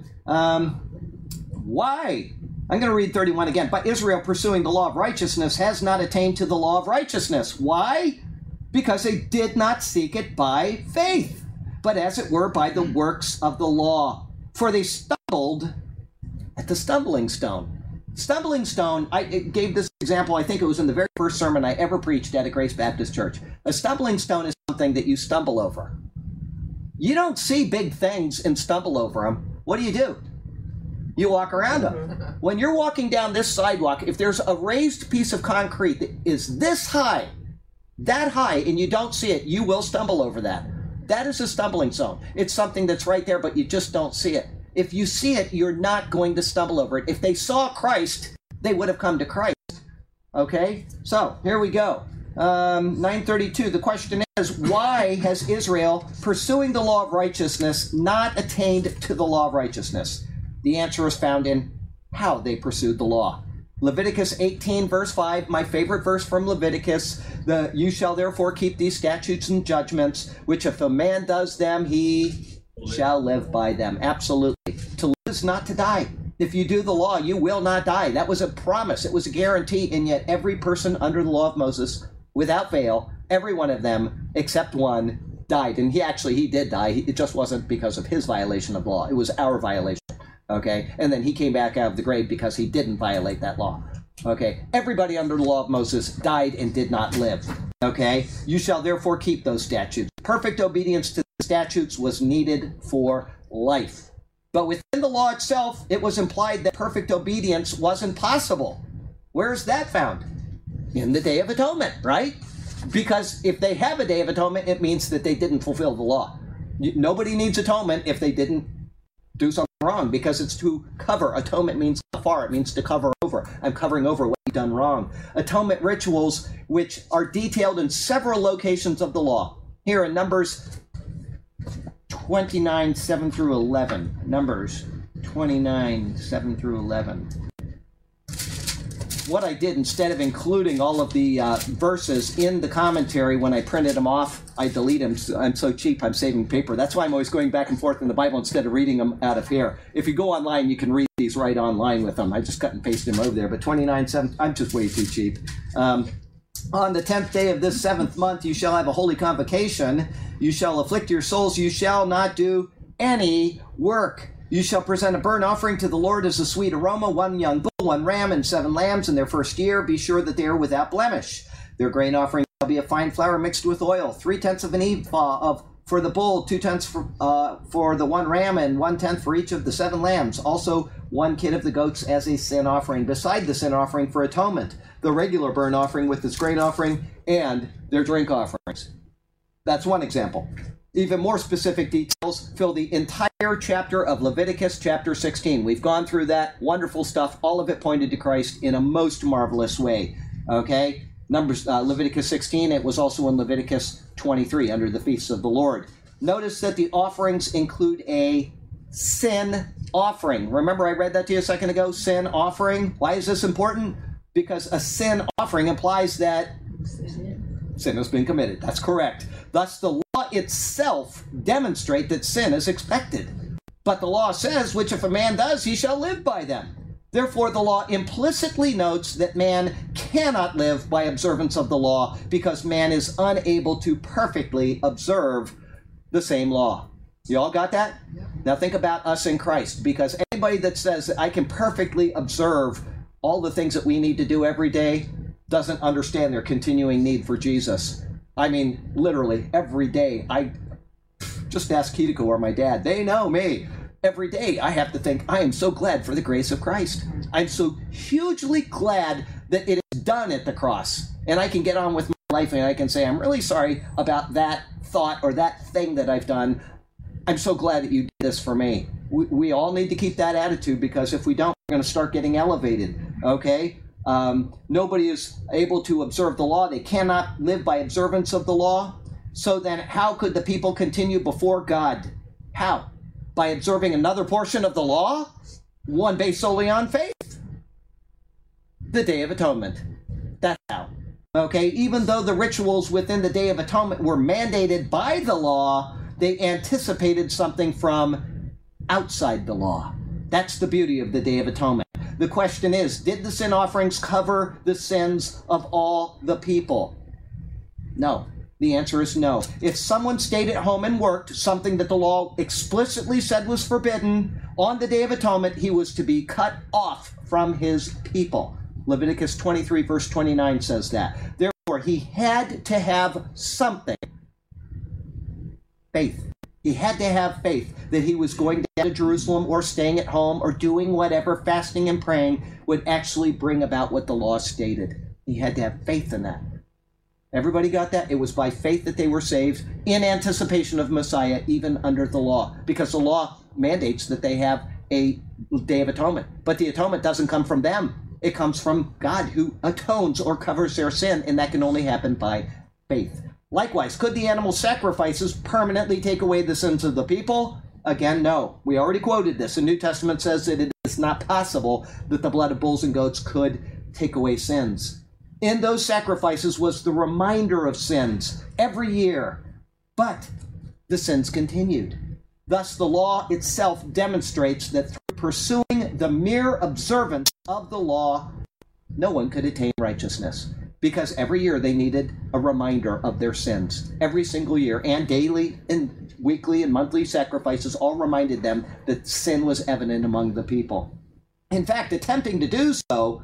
Why? I'm going to read 31 again. But Israel, pursuing the law of righteousness, has not attained to the law of righteousness. Why? Because they did not seek it by faith, but as it were by the works of the law. For they stumbled at the stumbling stone. Stumbling stone, I gave this example, I think it was in the very first sermon I ever preached at a Grace Baptist church. A stumbling stone is something that you stumble over. You don't see big things and stumble over them. What do? You walk around them. When you're walking down this sidewalk, if there's a raised piece of concrete that is this high, that high, and you don't see it, you will stumble over that. That is a stumbling stone. It's something that's right there, but you just don't see it. If you see it, you're not going to stumble over it. If they saw Christ, they would have come to Christ. Okay? So, here we go. 9:32. The question is, why has Israel, pursuing the law of righteousness, not attained to the law of righteousness? The answer is found in how they pursued the law. Leviticus 18, verse 5, my favorite verse from Leviticus, you shall therefore keep these statutes and judgments, which if a man does them, he shall live by them. Absolutely. To live is not to die. If you do the law, you will not die. That was a promise. It was a guarantee. And yet every person under the law of Moses, without fail, every one of them, except one, died. And he did die. It just wasn't because of his violation of law. It was our violation. Okay, and then he came back out of the grave because he didn't violate that law. Okay, everybody under the law of Moses died and did not live. Okay, you shall therefore keep those statutes. Perfect obedience to the statutes was needed for life. But within the law itself, it was implied that perfect obedience wasn't possible. Where is that found? In the Day of Atonement, right? Because if they have a Day of Atonement, it means that they didn't fulfill the law. Nobody needs atonement if they didn't do something wrong, because it's to cover. Atonement means kafar, it means to cover over. I'm covering over what you've done wrong. Atonement rituals, which are detailed in several locations of the law. Here in Numbers 29, 7 through 11. Numbers 29, 7 through 11. What I did, instead of including all of the verses in the commentary, when I printed them off, I delete them. I'm so cheap, I'm saving paper. That's why I'm always going back and forth in the Bible instead of reading them out of here. If you go online, you can read these right online with them. I just cut and pasted them over there. But 29:7, I'm just way too cheap. On the 10th day of this 7th month, you shall have a holy convocation. You shall afflict your souls. You shall not do any work. You shall present a burnt offering to the Lord as a sweet aroma, one young bull, one ram, and 7 lambs in their first year. Be sure that they are without blemish. Their grain offering shall be a fine flour mixed with oil, 3/10 of an ephah for the bull, 2/10 for the one ram, and 1/10 for each of the 7 lambs. Also, 1 kid of the goats as a sin offering, beside the sin offering for atonement, the regular burnt offering with its grain offering, and their drink offerings. That's one example. Even more specific details fill the entire chapter of Leviticus chapter 16. We've gone through that wonderful stuff. All of it pointed to Christ in a most marvelous way. Okay, Leviticus 16. It was also in Leviticus 23 under the feasts of the Lord. Notice that the offerings include a sin offering. Remember, I read that to you a second ago. Sin offering. Why is this important? Because a sin offering implies that sin has been committed. That's correct. Thus, the law itself demonstrates that sin is expected. But the law says, which if a man does, he shall live by them. Therefore, the law implicitly notes that man cannot live by observance of the law because man is unable to perfectly observe the same law. You all got that? Yeah. Now think about us in Christ, because anybody that says that I can perfectly observe all the things that we need to do every day doesn't understand their continuing need for Jesus. I mean, literally, every day, I just ask Katie or my dad. They know me. Every day, I have to think, I am so glad for the grace of Christ. I'm so hugely glad that it is done at the cross. And I can get on with my life, and I can say, I'm really sorry about that thought or that thing that I've done. I'm so glad that you did this for me. We all need to keep that attitude, because if we don't, we're going to start getting elevated, okay? Nobody is able to observe the law. They cannot live by observance of the law. So then how could the people continue before God? How? By observing another portion of the law? One based solely on faith. The Day of Atonement. That's how. Okay, even though the rituals within the Day of Atonement were mandated by the law, they anticipated something from outside the law. That's the beauty of the Day of Atonement. The question is, did the sin offerings cover the sins of all the people? No. The answer is no. If someone stayed at home and worked, something that the law explicitly said was forbidden, on the Day of Atonement, he was to be cut off from his people. Leviticus 23, verse 29 says that. Therefore, he had to have something. Faith. He had to have faith that he was going down to Jerusalem or staying at home or doing whatever, fasting and praying, would actually bring about what the law stated. He had to have faith in that. Everybody got that? It was by faith that they were saved in anticipation of Messiah, even under the law, because the law mandates that they have a Day of Atonement. But the atonement doesn't come from them. It comes from God, who atones or covers their sin, and that can only happen by faith. Likewise, could the animal sacrifices permanently take away the sins of the people? Again, no. We already quoted this. The New Testament says that it is not possible that the blood of bulls and goats could take away sins. In those sacrifices was the reminder of sins every year, but the sins continued. Thus, the law itself demonstrates that through pursuing the mere observance of the law, no one could attain righteousness, because every year they needed a reminder of their sins. Every single year, and daily and weekly and monthly sacrifices all reminded them that sin was evident among the people. In fact, attempting to do so,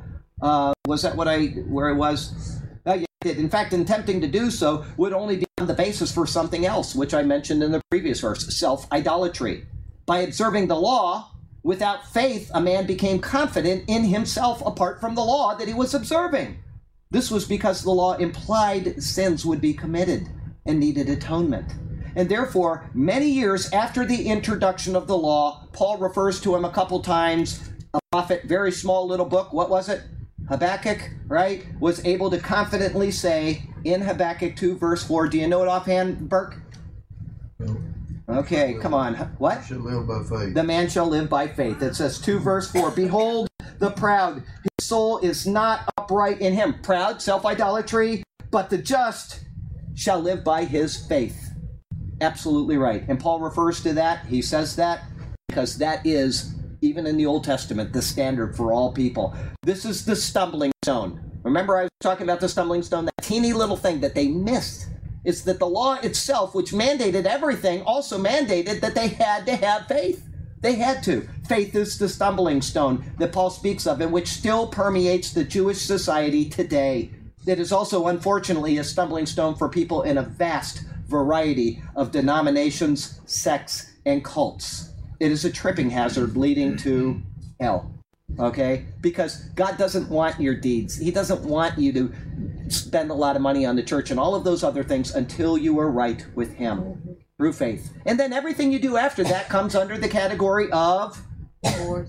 would only be on the basis for something else, which I mentioned in the previous verse, self-idolatry. By observing the law, without faith, a man became confident in himself apart from the law that he was observing. This was because the law implied sins would be committed and needed atonement. And therefore, many years after the introduction of the law, Paul refers to him a couple times, a prophet, very small little book, what was it? Habakkuk, right, was able to confidently say in Habakkuk 2, verse 4, do you know it offhand, Burke? No. Okay, come on. What? Shall live by faith. The man shall live by faith. It says 2, verse 4, behold the proud, his soul is not upright in him. Proud, self-idolatry, but the just shall live by his faith. Absolutely right. And Paul refers to that. He says that because that is, even in the Old Testament, the standard for all people. This is the stumbling stone. Remember I was talking about the stumbling stone, that teeny little thing that they missed. It's that the law itself, which mandated everything, also mandated that they had to have faith. They had to. Faith is the stumbling stone that Paul speaks of, and which still permeates the Jewish society today. It is also, unfortunately, a stumbling stone for people in a vast variety of denominations, sects, and cults. It is a tripping hazard leading to hell, okay? Because God doesn't want your deeds. He doesn't want you to spend a lot of money on the church and all of those other things until you are right with him through faith. And then everything you do after that comes under the category of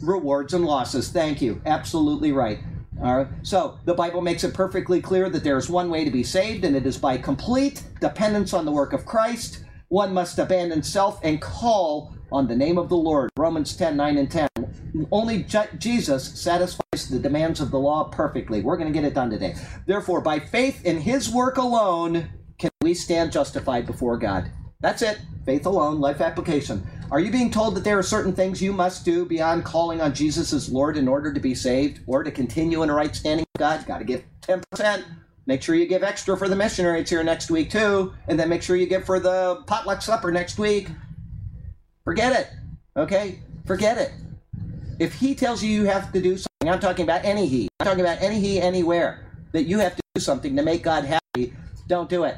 rewards and losses. Thank you. Absolutely right. All right. So the Bible makes it perfectly clear that there is one way to be saved, and it is by complete dependence on the work of Christ. One must abandon self and call on the name of the Lord. Romans 10, 9 and 10. Only Jesus satisfies the demands of the law perfectly. We're going to get it done today. Therefore, by faith in his work alone, can we stand justified before God. That's it. Faith alone, life application. Are you being told that there are certain things you must do beyond calling on Jesus as Lord in order to be saved or to continue in a right standing with God? Got to give 10%. Make sure you give extra for the missionaries here next week too. And then make sure you give for the potluck supper next week. Forget it, okay? Forget it. If he tells you have to do something, I'm talking about any he anywhere, that you have to do something to make God happy, don't do it.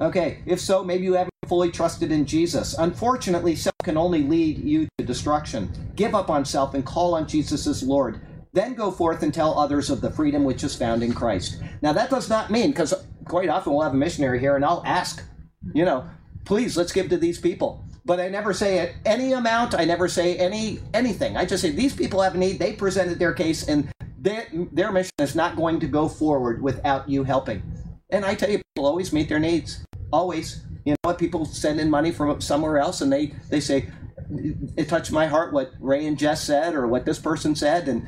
Okay, if so, maybe you haven't fully trusted in Jesus. Unfortunately, self can only lead you to destruction. Give up on self and call on Jesus as Lord. Then go forth and tell others of the freedom which is found in Christ. Now, that does not mean, because quite often we'll have a missionary here and I'll ask, please, let's give to these people. But I never say any amount. I never say anything. I just say these people have a need. They presented their case, and their mission is not going to go forward without you helping. And I tell you, people always meet their needs. Always. You know what? People send in money from somewhere else, and they say, it touched my heart what Ray and Jess said or what this person said, and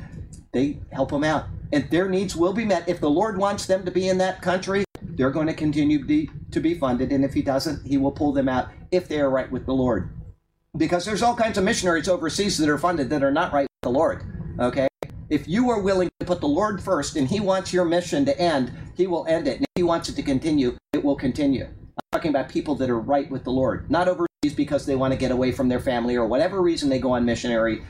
they help them out. And their needs will be met. If the Lord wants them to be in that country, they're going to continue to be funded, and if he doesn't, he will pull them out if they are right with the Lord. Because there's all kinds of missionaries overseas that are funded that are not right with the Lord, okay? If you are willing to put the Lord first and he wants your mission to end, he will end it. And if he wants it to continue, it will continue. I'm talking about people that are right with the Lord, not overseas because they want to get away from their family or whatever reason they go on missionary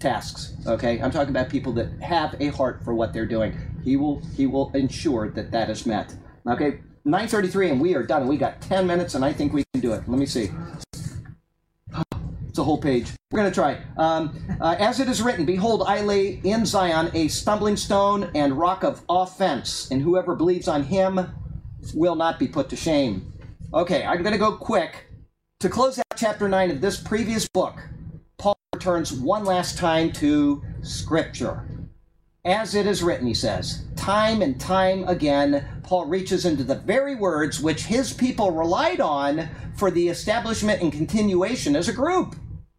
tasks, okay? I'm talking about people that have a heart for what they're doing. He will ensure that is met. Okay, 9:33, and we are done. We got 10 minutes, and I think we can do it. Let me see. It's a whole page. We're going to try. As it is written, behold, I lay in Zion a stumbling stone and rock of offense, and whoever believes on him will not be put to shame. Okay, I'm going to go quick. To close out chapter 9 of this previous book, Paul returns one last time to Scripture. As it is written, he says, time and time again, Paul reaches into the very words which his people relied on for the establishment and continuation as a group.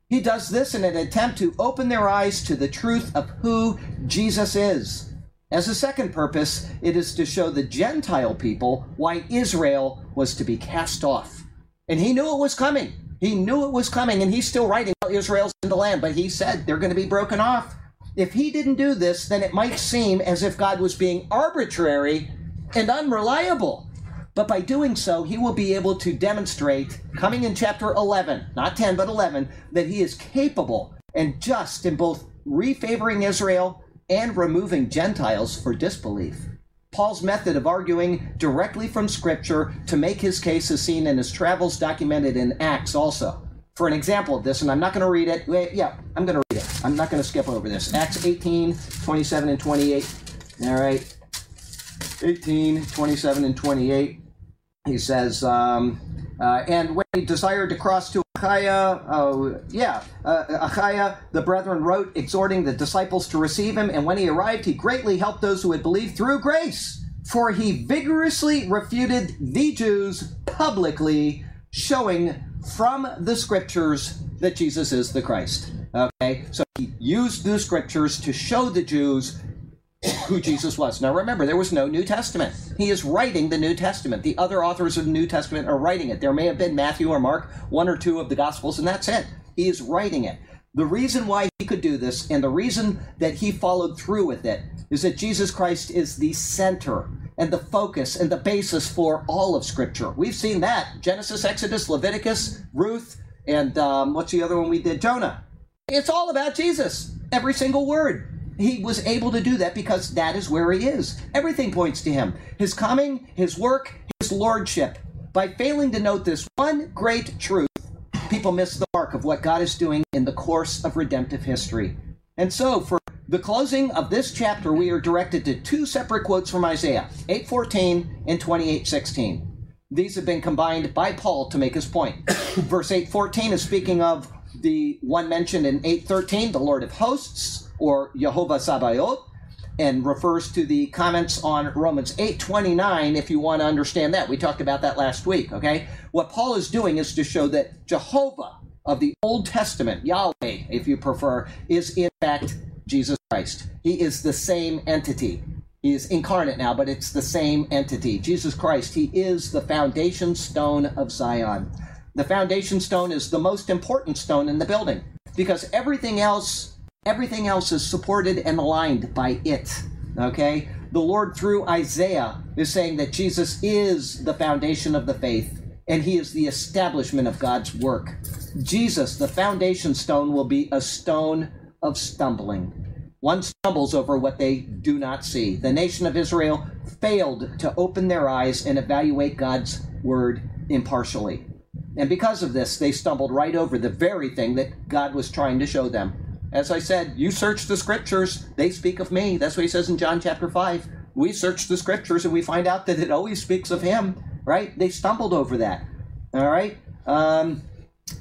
He does this in an attempt to open their eyes to the truth of who Jesus is. As a second purpose, it is to show the Gentile people why Israel was to be cast off. And he knew it was coming. He knew it was coming, and he's still writing about Israel's in the land, but he said they're going to be broken off. If he didn't do this, then it might seem as if God was being arbitrary and unreliable. But by doing so, he will be able to demonstrate, coming in chapter 11, not 10, but 11, that he is capable and just in both re-favoring Israel and removing Gentiles for disbelief. Paul's method of arguing directly from Scripture to make his case is seen in his travels documented in Acts also. For an example of this, and I'm not going to read it. I'm going to read it. I'm not going to skip over this. Acts 18, 27 and 28. All right. 18, 27 and 28. He says, and when he desired to cross to Achaia, the brethren wrote, exhorting the disciples to receive him. And when he arrived, he greatly helped those who had believed through grace. For he vigorously refuted the Jews publicly, showing from the Scriptures that Jesus is the Christ. Okay, so he used the Scriptures to show the Jews who Jesus was. Now remember, there was no New Testament. He is writing the New Testament. The other authors of the New Testament are writing it. There may have been Matthew or Mark, one or two of the Gospels, and that's it. He is writing it. The reason why he could do this, and the reason that he followed through with it, is that Jesus Christ is the center and the focus and the basis for all of Scripture. We've seen that. Genesis, Exodus, Leviticus, Ruth, and what's the other one we did? Jonah. It's all about Jesus. Every single word. He was able to do that because that is where he is. Everything points to him. His coming, his work, his lordship. By failing to note this one great truth, people miss the mark of what God is doing in the course of redemptive history. And so, for the closing of this chapter, we are directed to two separate quotes from Isaiah, 8:14 and 28:16. These have been combined by Paul to make his point. Verse 8:14 is speaking of the one mentioned in 8:13, the Lord of hosts, or Jehovah Sabaoth, and refers to the comments on Romans 8:29, if you want to understand that. We talked about that last week, okay? What Paul is doing is to show that Jehovah of the Old Testament, Yahweh, if you prefer, is in fact Jesus Christ. He is the same entity. He is incarnate now, but it's the same entity. Jesus Christ, he is the foundation stone of Zion. The foundation stone is the most important stone in the building because everything else is supported and aligned by it, okay? The Lord through Isaiah is saying that Jesus is the foundation of the faith and he is the establishment of God's work. Jesus, the foundation stone, will be a stone of stumbling. One stumbles over what they do not see. The nation of Israel failed to open their eyes and evaluate God's word impartially. And because of this, they stumbled right over the very thing that God was trying to show them. As I said, you search the Scriptures, they speak of me. That's what he says in John chapter 5. We search the Scriptures and we find out that it always speaks of him, right? They stumbled over that, all right?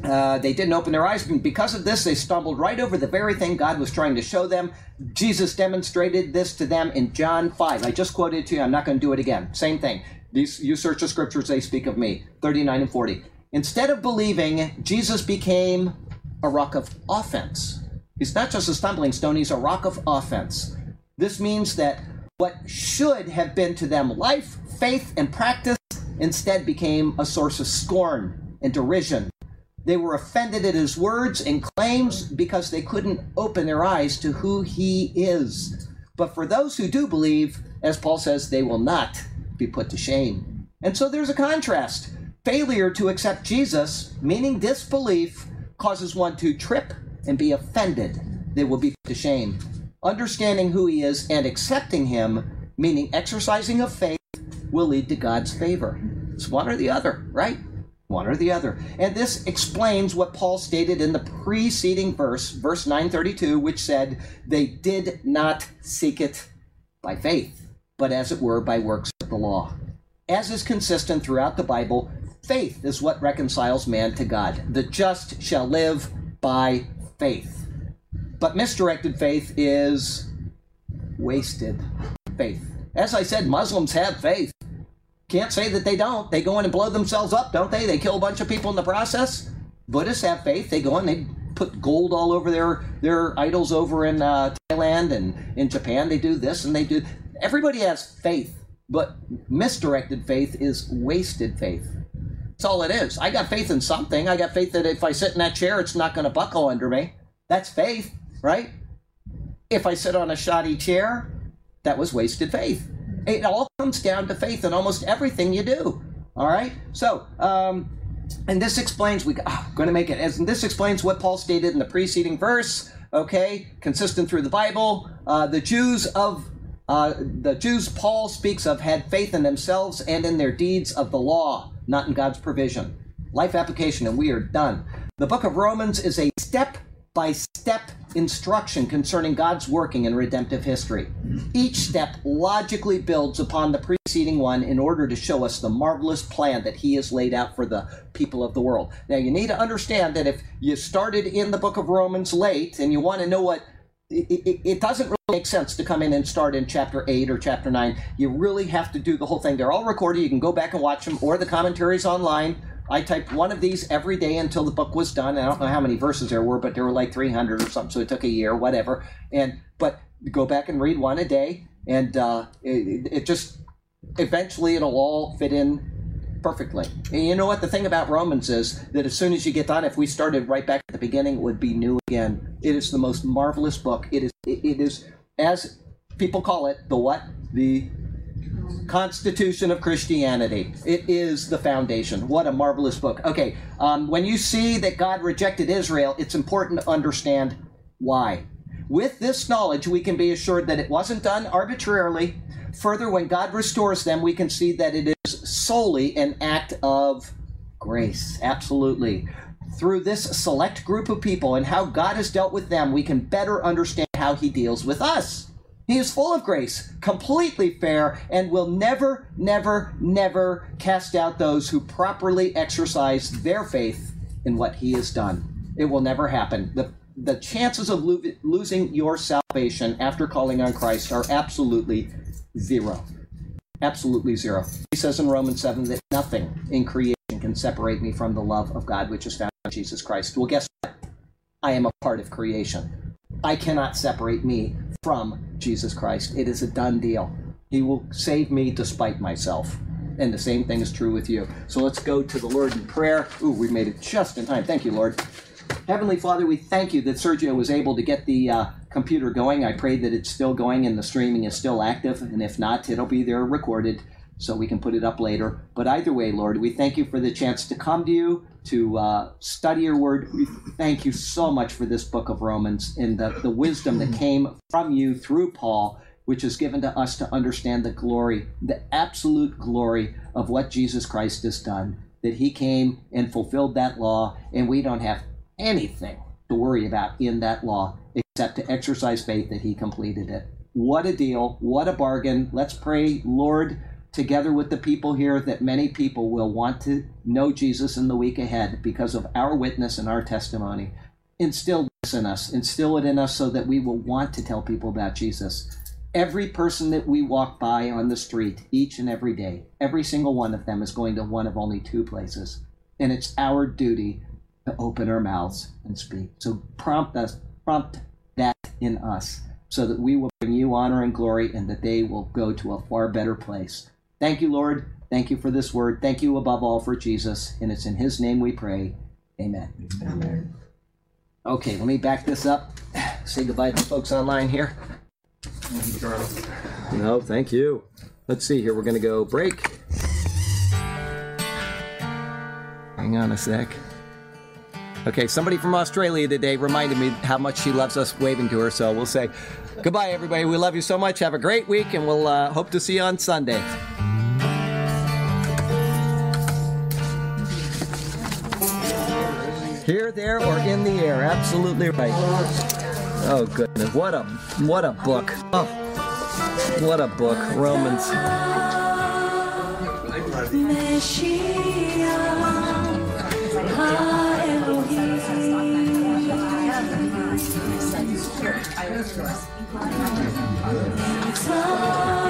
They didn't open their eyes. And because of this, they stumbled right over the very thing God was trying to show them. Jesus demonstrated this to them in John 5. I just quoted it to you. I'm not going to do it again. Same thing. You search the Scriptures, they speak of me. 39 and 40. Instead of believing, Jesus became a rock of offense. He's not just a stumbling stone, he's a rock of offense. This means that what should have been to them life, faith, and practice instead became a source of scorn and derision. They were offended at his words and claims because they couldn't open their eyes to who he is. But for those who do believe, as Paul says, they will not be put to shame. And so there's a contrast. Failure to accept Jesus, meaning disbelief, causes one to trip and be offended. They will be put to shame. Understanding who he is and accepting him, meaning exercising of faith, will lead to God's favor. It's one or the other, right? One or the other. And this explains what Paul stated in the preceding verse, verse 9:32, which said, they did not seek it by faith, but as it were by works of the law. As is consistent throughout the Bible, faith is what reconciles man to God. The just shall live by faith. But misdirected faith is wasted faith. As I said, Muslims have faith. Can't say that they don't. They go in and blow themselves up, don't they? They kill a bunch of people in the process. Buddhists have faith. They go in, they put gold all over their idols over in Thailand and in Japan. They do this and they do. Everybody has faith, but misdirected faith is wasted faith. That's all it is. I got faith in something. I got faith that if I sit in that chair, it's not going to buckle under me. That's faith, right? If I sit on a shoddy chair, that was wasted faith. It all comes down to faith in almost everything you do. All right? So, and this explains, this explains what Paul stated in the preceding verse, okay? Consistent through the Bible. The Jews Paul speaks of had faith in themselves and in their deeds of the law, not in God's provision. Life application, and we are done. The book of Romans is a step-by-step instruction concerning God's working in redemptive history. Each step logically builds upon the preceding one in order to show us the marvelous plan that he has laid out for the people of the world. Now, you need to understand that if you started in the book of Romans late and you want to know what, it doesn't really make sense to come in and start in chapter 8 or chapter 9. You really have to do the whole thing. They're all recorded. You can go back and watch them, or the commentaries online. I typed one of these every day until the book was done. I don't know how many verses there were, but there were like 300 or something, so it took a year, whatever. But go back and read one a day, and it just, eventually it'll all fit in perfectly. And you know what? The thing about Romans is that as soon as you get done, if we started right back at the beginning, it would be new again. It is the most marvelous book. It is, as people call it, the what? The Constitution of Christianity. It is the foundation. What a marvelous book. Okay, when you see that God rejected Israel, it's important to understand why. With this knowledge, we can be assured that it wasn't done arbitrarily. Further, when God restores them, we can see that it is solely an act of grace. Absolutely. Through this select group of people and how God has dealt with them, we can better understand how he deals with us. He is full of grace, completely fair, and will never, never, never cast out those who properly exercise their faith in what he has done. It will never happen. The chances of losing your salvation after calling on Christ are absolutely zero. Absolutely zero. He says in Romans 7 that nothing in creation can separate me from the love of God, which is found in Jesus Christ. Well, guess what? I am a part of creation. I cannot separate me from Jesus Christ. It is a done deal. He will save me despite myself. And the same thing is true with you. So let's go to the Lord in prayer. Ooh, we made it just in time. Thank you, Lord. Heavenly Father, we thank you that Sergio was able to get the computer going. I pray that it's still going and the streaming is still active. And if not, it'll be there recorded so we can put it up later. But either way, Lord, we thank you for the chance to come to you, to study your word. We thank you so much for this book of Romans and the wisdom that came from you through Paul, which is given to us to understand the glory, the absolute glory of what Jesus Christ has done, that he came and fulfilled that law, and we don't have anything to worry about in that law except to exercise faith that he completed it. What a deal. What a bargain. Let's pray, Lord, together with the people here, that many people will want to know Jesus in the week ahead because of our witness and our testimony. Instill this in us. Instill it in us so that we will want to tell people about Jesus. Every person that we walk by on the street each and every day, every single one of them is going to one of only two places. And it's our duty to open our mouths and speak. So prompt that in us so that we will bring you honor and glory and that they will go to a far better place. Thank you, Lord. Thank you for this word. Thank you above all for Jesus. And it's in his name we pray. Amen. Amen. Okay, let me back this up. Say goodbye to the folks online here. No, thank you. Let's see here. We're going to go break. Hang on a sec. Okay, somebody from Australia today reminded me how much she loves us, waving to her. So we'll say goodbye, everybody. We love you so much. Have a great week, and we'll hope to see you on Sunday. Here, there, or in the air. Absolutely right. Oh, goodness. What a book. Oh, what a book. Romans. That's right.